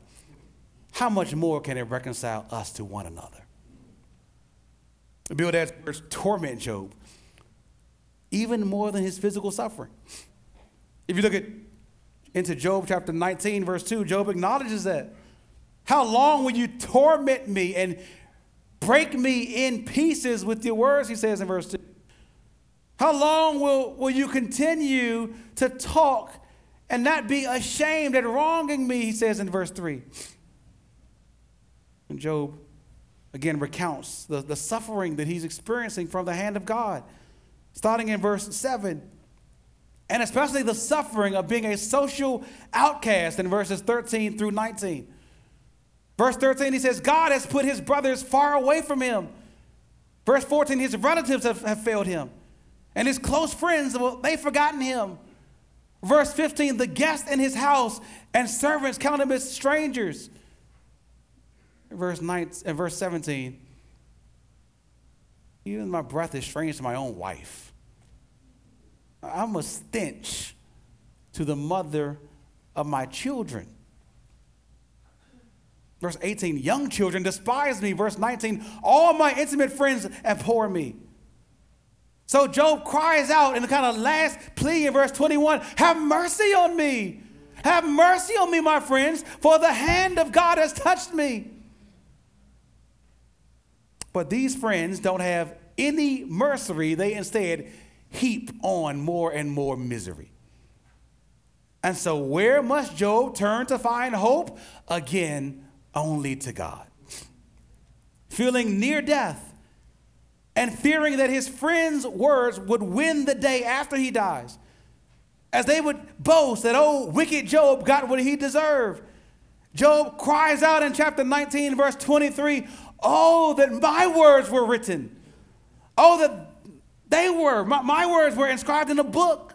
How much more can it reconcile us to one another? Bildad's words torment Job even more than his physical suffering. If you look at into Job chapter nineteen, verse two, Job acknowledges that. How long will you torment me and break me in pieces with your words, he says in verse two. How long will, will you continue to talk and not be ashamed at wronging me, he says in verse three. And Job, again, recounts the, the suffering that he's experiencing from the hand of God, starting in verse seven, and especially the suffering of being a social outcast in verses thirteen through nineteen. Verse thirteen, he says, God has put his brothers far away from him. Verse fourteen, his relatives have, have failed him. And his close friends, well, they've forgotten him. Verse fifteen, the guests in his house and servants count him as strangers. Verse nine and verse seventeen, even my breath is strange to my own wife. I'm a stench to the mother of my children. Verse eighteen, young children despise me. Verse nineteen, all my intimate friends abhor me. So Job cries out in the kind of last plea in verse twenty-one, have mercy on me. Have mercy on me, my friends, for the hand of God has touched me. But these friends don't have any mercy. They instead heap on more and more misery. And so where must Job turn to find hope? Again, only to God. Feeling near death, and fearing that his friend's words would win the day after he dies, as they would boast that, oh, wicked Job got what he deserved. Job cries out in chapter nineteen, verse twenty-three, oh, that my words were written. Oh, that they were. My, my words were inscribed in a book.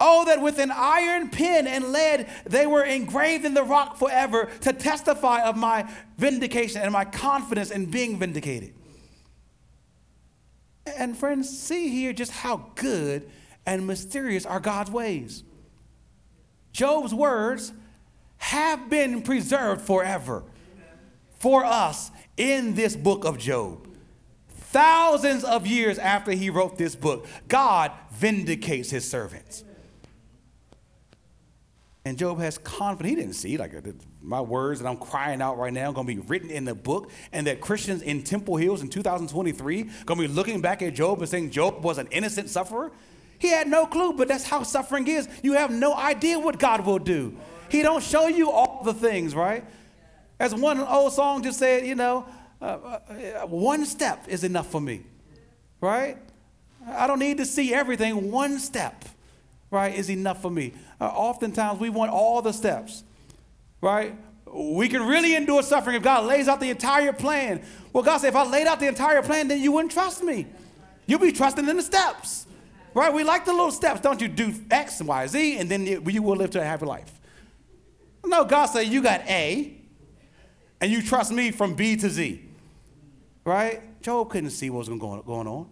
Oh, that with an iron pen and lead, they were engraved in the rock forever to testify of my vindication and my confidence in being vindicated. And friends, see here just how good and mysterious are God's ways. Job's words have been preserved forever for us in this book of Job. Thousands of years after he wrote this book, God vindicates his servants. And Job has confidence. He didn't see like my words that I'm crying out right now are going to be written in the book, and that Christians in Temple Hills in two thousand twenty-three are going to be looking back at Job and saying Job was an innocent sufferer. He had no clue, but that's how suffering is. You have no idea what God will do. He don't show you all the things, right? As one old song just said, you know, uh, one step is enough for me, right? I don't need to see everything. One step, right, is enough for me. Uh, oftentimes, we want all the steps, right? We can really endure suffering if God lays out the entire plan. Well, God said, if I laid out the entire plan, then you wouldn't trust me. You'll be trusting in the steps, right? We like the little steps. Don't you do X, Y, Z, and then you will live to a happy life. No, God said, you got A, and you trust me from B to Z, right? Job couldn't see what was going on.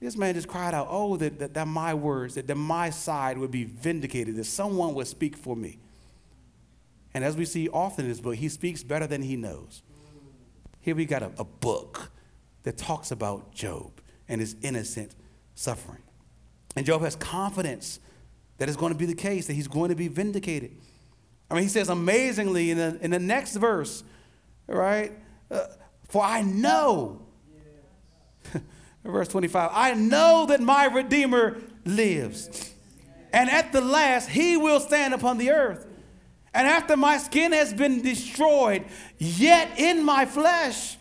This man just cried out, oh, that, that, that my words, that, that my side would be vindicated, that someone would speak for me. And as we see often in this book, he speaks better than he knows. Here we got a, a book that talks about Job and his innocent suffering. And Job has confidence that it's going to be the case, that he's going to be vindicated. I mean, he says amazingly in the, in the next verse, right? Uh, for I know. Yes. Verse twenty-five, I know that my Redeemer lives, and at the last he will stand upon the earth. And after my skin has been destroyed, yet in my flesh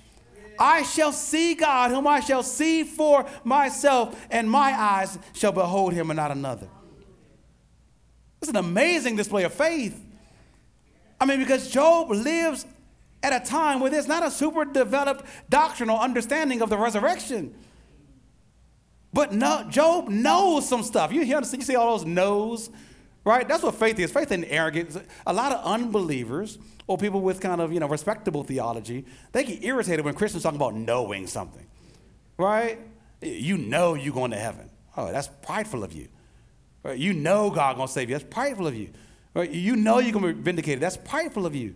I shall see God, whom I shall see for myself, and my eyes shall behold him and not another. It's an amazing display of faith. I mean, because Job lives at a time where there's not a super developed doctrinal understanding of the resurrection. But no, Job knows some stuff. You, you see all those knows, right? That's what faith is. Faith isn't arrogance. A lot of unbelievers or people with kind of, you know, respectable theology, they get irritated when Christians talk about knowing something, right? You know you're going to heaven. Oh, that's prideful of you. Right? You know God's going to save you. That's prideful of you. Right? You know you're going to be vindicated. That's prideful of you.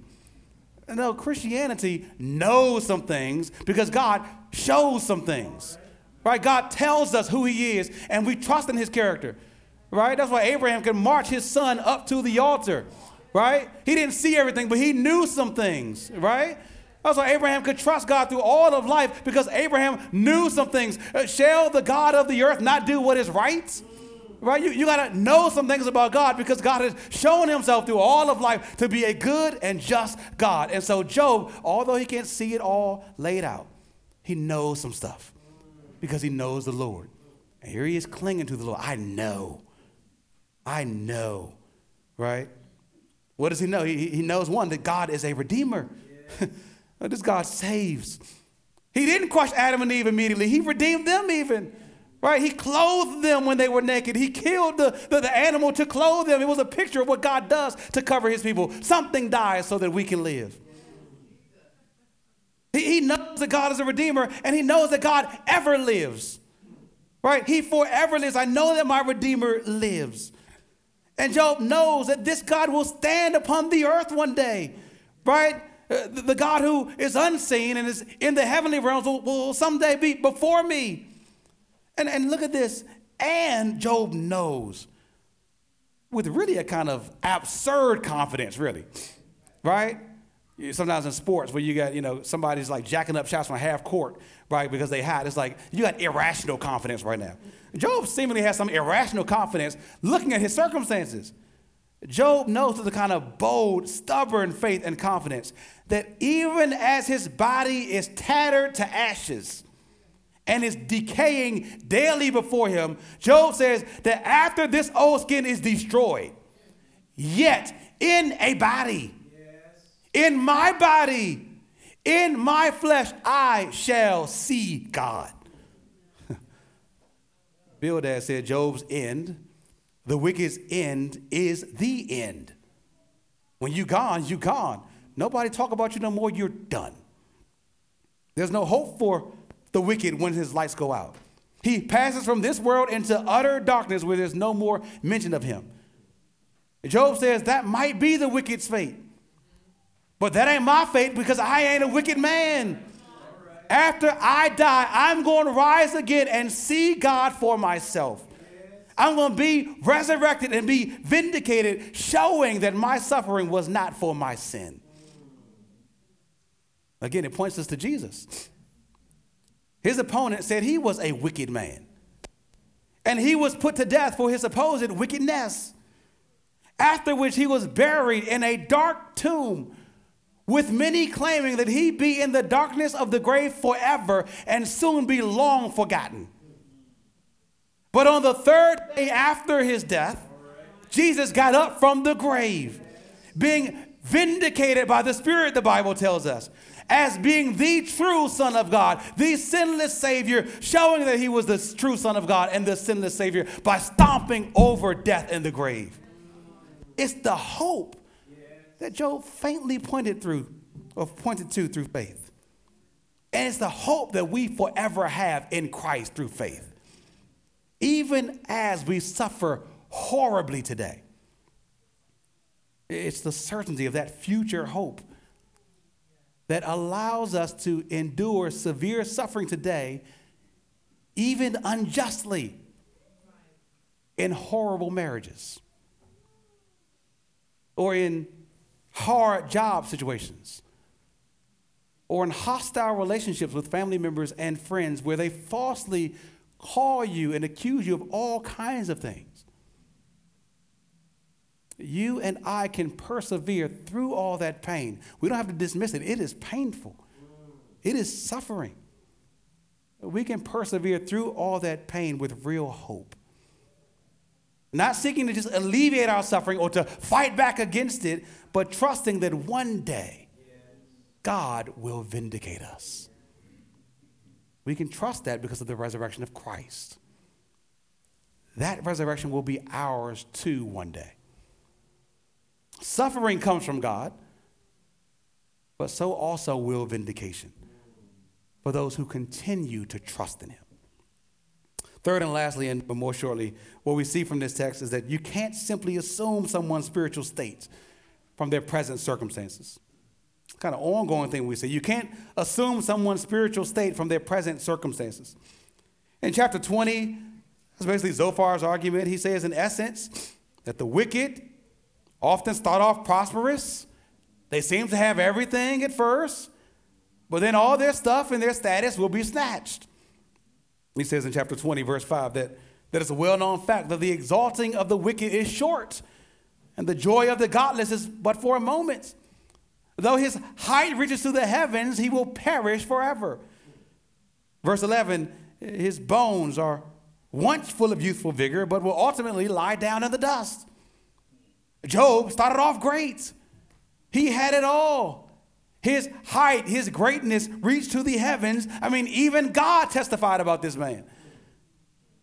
No, Christianity knows some things because God shows some things. Right? God tells us who he is, and we trust in his character. Right? That's why Abraham could march his son up to the altar. Right? He didn't see everything, but he knew some things. Right? That's why Abraham could trust God through all of life, because Abraham knew some things. Shall the God of the earth not do what is right? Right? You, you got to know some things about God, because God has shown himself through all of life to be a good and just God. And so Job, although he can't see it all laid out, he knows some stuff because he knows the Lord. And here he is clinging to the Lord. I know. I know. Right? What does he know? He, he knows, one, that God is a redeemer. Yeah. This God saves. He didn't crush Adam and Eve immediately. He redeemed them even. Right? He clothed them when they were naked. He killed the, the, the animal to clothe them. It was a picture of what God does to cover his people. Something dies so that we can live. He, he knows that God is a redeemer, and he knows that God ever lives. Right? He forever lives. I know that my redeemer lives. And Job knows that this God will stand upon the earth one day. Right? The, the God who is unseen and is in the heavenly realms will, will someday be before me. And, and look at this, and Job knows with really a kind of absurd confidence, really, right? Sometimes in sports where you got, you know, somebody's like jacking up shots from half court, right, because they hide. It's like you got irrational confidence right now. Job seemingly has some irrational confidence looking at his circumstances. Job knows with a kind of bold, stubborn faith and confidence that even as his body is tattered to ashes, and is decaying daily before him, Job says that after this old skin is destroyed, yet in a body, yes. in my body, in my flesh, I shall see God. Bildad said Job's end, the wicked's end, is the end. When you gone, you gone. Nobody talk about you no more, you're done. There's no hope for the wicked when his lights go out. He passes from this world into utter darkness where there's no more mention of him. Job says that might be the wicked's fate, but that ain't my fate, because I ain't a wicked man. Right. After I die, I'm going to rise again and see God for myself. Yes. I'm going to be resurrected and be vindicated, showing that my suffering was not for my sin. Again, it points us to Jesus. His opponent said he was a wicked man, and he was put to death for his supposed wickedness, after which he was buried in a dark tomb, with many claiming that he be in the darkness of the grave forever and soon be long forgotten. But on the third day after his death, Jesus got up from the grave, being vindicated by the Spirit, the Bible tells us, as being the true Son of God, the sinless Savior, showing that he was the true Son of God and the sinless Savior by stomping over death in the grave. It's the hope that Job faintly pointed through, or pointed to through faith. And it's the hope that we forever have in Christ through faith. Even as we suffer horribly today, it's the certainty of that future hope that allows us to endure severe suffering today, even unjustly, in horrible marriages or in hard job situations or in hostile relationships with family members and friends where they falsely call you and accuse you of all kinds of things. You and I can persevere through all that pain. We don't have to dismiss it. It is painful. It is suffering. We can persevere through all that pain with real hope. Not seeking to just alleviate our suffering or to fight back against it, but trusting that one day God will vindicate us. We can trust that because of the resurrection of Christ. That resurrection will be ours too one day. Suffering comes from God, but so also will vindication for those who continue to trust in him. Third and lastly, and more shortly, what we see from this text is that you can't simply assume someone's spiritual state from their present circumstances. It's kind of an ongoing thing we say. You can't assume someone's spiritual state from their present circumstances. In chapter twenty, that's basically Zophar's argument. He says, in essence, that the wicked often start off prosperous. They seem to have everything at first. But then all their stuff and their status will be snatched. He says in chapter twenty, verse five, that, that it's a well-known fact that the exalting of the wicked is short, and the joy of the godless is but for a moment. Though his height reaches to the heavens, he will perish forever. Verse eleven, his bones are once full of youthful vigor, but will ultimately lie down in the dust. Job started off great. He had it all. His height, his greatness reached to the heavens. I mean, even God testified about this man.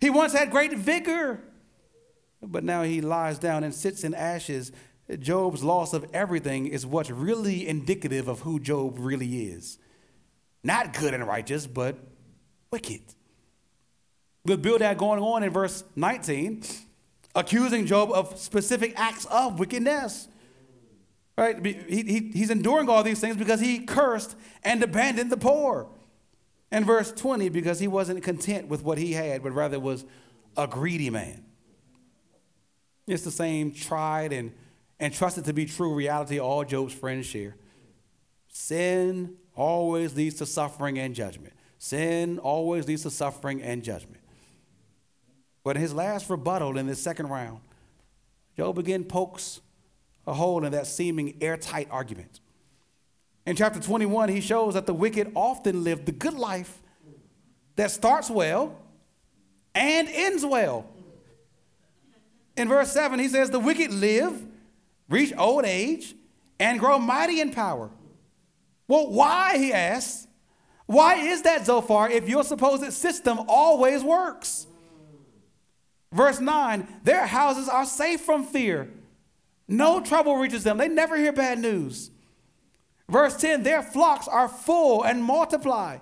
He once had great vigor, but now he lies down and sits in ashes. Job's loss of everything is what's really indicative of who Job really is. Not good and righteous, but wicked. With Bildad going on in verse nineteen, accusing Job of specific acts of wickedness. Right? He, he, he's enduring all these things because he cursed and abandoned the poor. And verse twenty, because he wasn't content with what he had, but rather was a greedy man. It's the same tried and and trusted to be true reality all Job's friends share. Sin always leads to suffering and judgment. Sin always leads to suffering and judgment. But in his last rebuttal in this second round, Job again pokes a hole in that seeming airtight argument. In chapter twenty-one, he shows that the wicked often live the good life that starts well and ends well. In verse seven, he says, the wicked live, reach old age, and grow mighty in power. Well, why, he asks, why is that, Zophar, if your supposed system always works? Verse nine, their houses are safe from fear. No trouble reaches them. They never hear bad news. Verse ten, their flocks are full and multiply.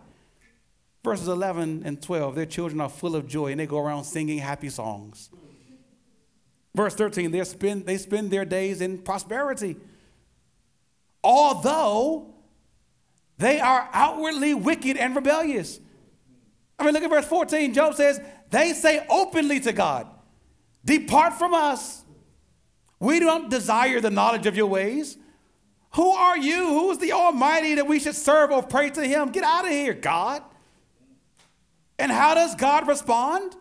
Verses eleven and twelve, their children are full of joy, and they go around singing happy songs. Verse thirteen, they spend, they spend their days in prosperity. Although they are outwardly wicked and rebellious. I mean, look at verse fourteen. Job says, they say openly to God, depart from us. We don't desire the knowledge of your ways. Who are you? Who is the Almighty that we should serve or pray to him? Get out of here, God. And how does God respond?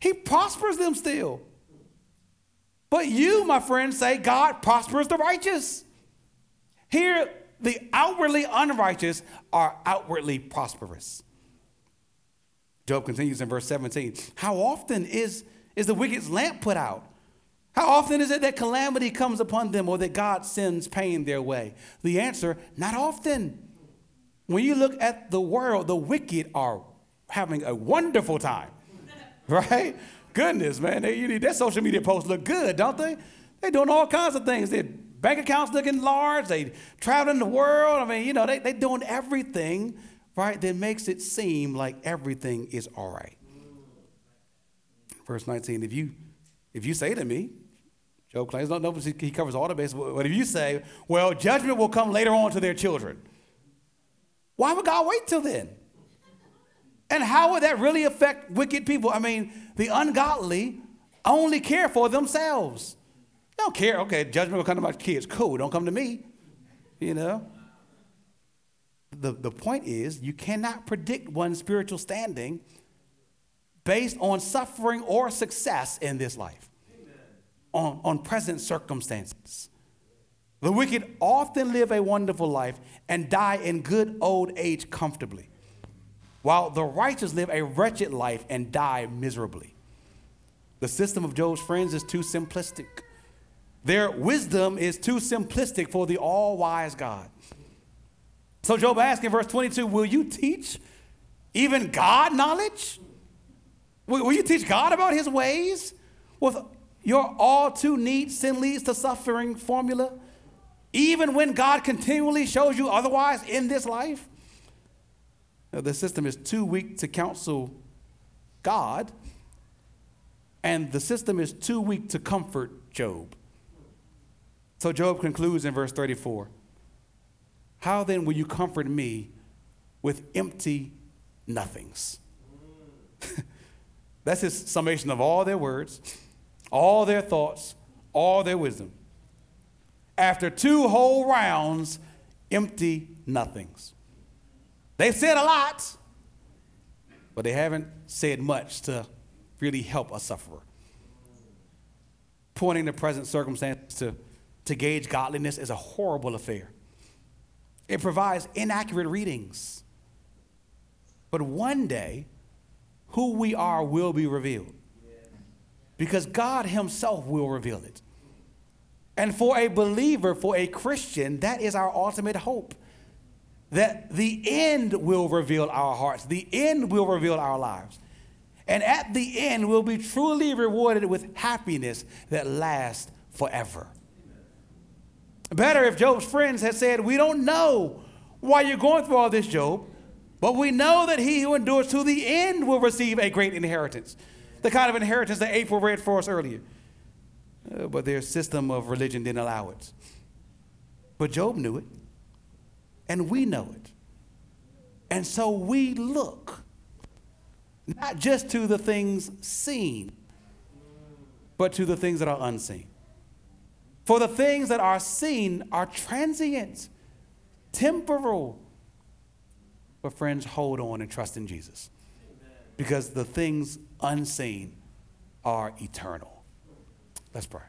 He prospers them still. But you, my friends, say God prospers the righteous. Here, the outwardly unrighteous are outwardly prosperous. Job continues in verse seventeen. How often is, is the wicked's lamp put out? How often is it that calamity comes upon them or that God sends pain their way? The answer, not often. When you look at the world, the wicked are having a wonderful time, right? Goodness, man, they, you need, their social media posts look good, don't they? They're doing all kinds of things. Their bank accounts looking large. They traveling the world. I mean, you know, they, they're doing everything, right, that makes it seem like everything is all right. Verse nineteen, if you, if you say to me, Job claims, no, no, he covers all the bases, but if you say, well, judgment will come later on to their children, why would God wait till then? And how would that really affect wicked people? I mean, the ungodly only care for themselves. They don't care. Okay, judgment will come to my kids. Cool, don't come to me, you know. The, the point is, you cannot predict one's spiritual standing based on suffering or success in this life, on, on present circumstances. The wicked often live a wonderful life and die in good old age comfortably, while the righteous live a wretched life and die miserably. The system of Job's friends is too simplistic. Their wisdom is too simplistic for the all-wise God. So Job asks in verse twenty-two, will you teach even God knowledge? Will you teach God about his ways? With your all-too-neat sin leads to suffering formula, even when God continually shows you otherwise in this life? Now, the system is too weak to counsel God, and the system is too weak to comfort Job. So Job concludes in verse thirty-four, how then will you comfort me with empty nothings? That's his summation of all their words, all their thoughts, all their wisdom. After two whole rounds, empty nothings. They've said a lot, but they haven't said much to really help a sufferer. Pointing to present circumstances to, to gauge godliness is a horrible affair. It provides inaccurate readings. But one day, who we are will be revealed, because God himself will reveal it. And for a believer, for a Christian, that is our ultimate hope, that the end will reveal our hearts. The end will reveal our lives. And at the end, we'll be truly rewarded with happiness that lasts forever. Better if Job's friends had said, "We don't know why you're going through all this, Job, but we know that he who endures to the end will receive a great inheritance," the kind of inheritance that April read for us earlier. Uh, but their system of religion didn't allow it. But Job knew it, and we know it. And so we look not just to the things seen, but to the things that are unseen. For the things that are seen are transient, temporal. But friends, hold on and trust in Jesus, because the things unseen are eternal. Let's pray.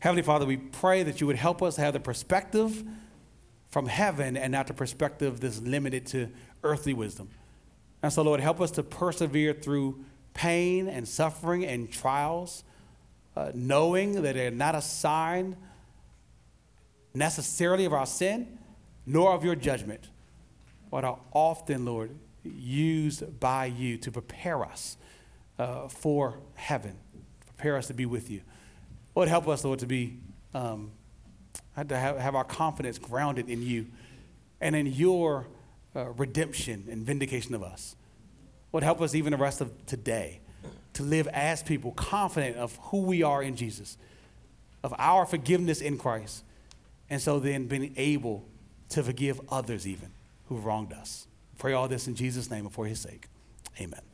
Heavenly Father, we pray that you would help us have the perspective from heaven and not the perspective that's limited to earthly wisdom. And so, Lord, help us to persevere through pain and suffering and trials, uh, knowing that they're not a sign necessarily of our sin, nor of your judgment, but are often, Lord, used by you to prepare us uh, for heaven, prepare us to be with you. Lord, help us, Lord, to be, um, to have, have our confidence grounded in you and in your Uh, redemption and vindication of us. Would help us even the rest of today to live as people confident of who we are in Jesus, of our forgiveness in Christ, and so then being able to forgive others even who wronged us. Pray all this in Jesus' name and for his sake. Amen.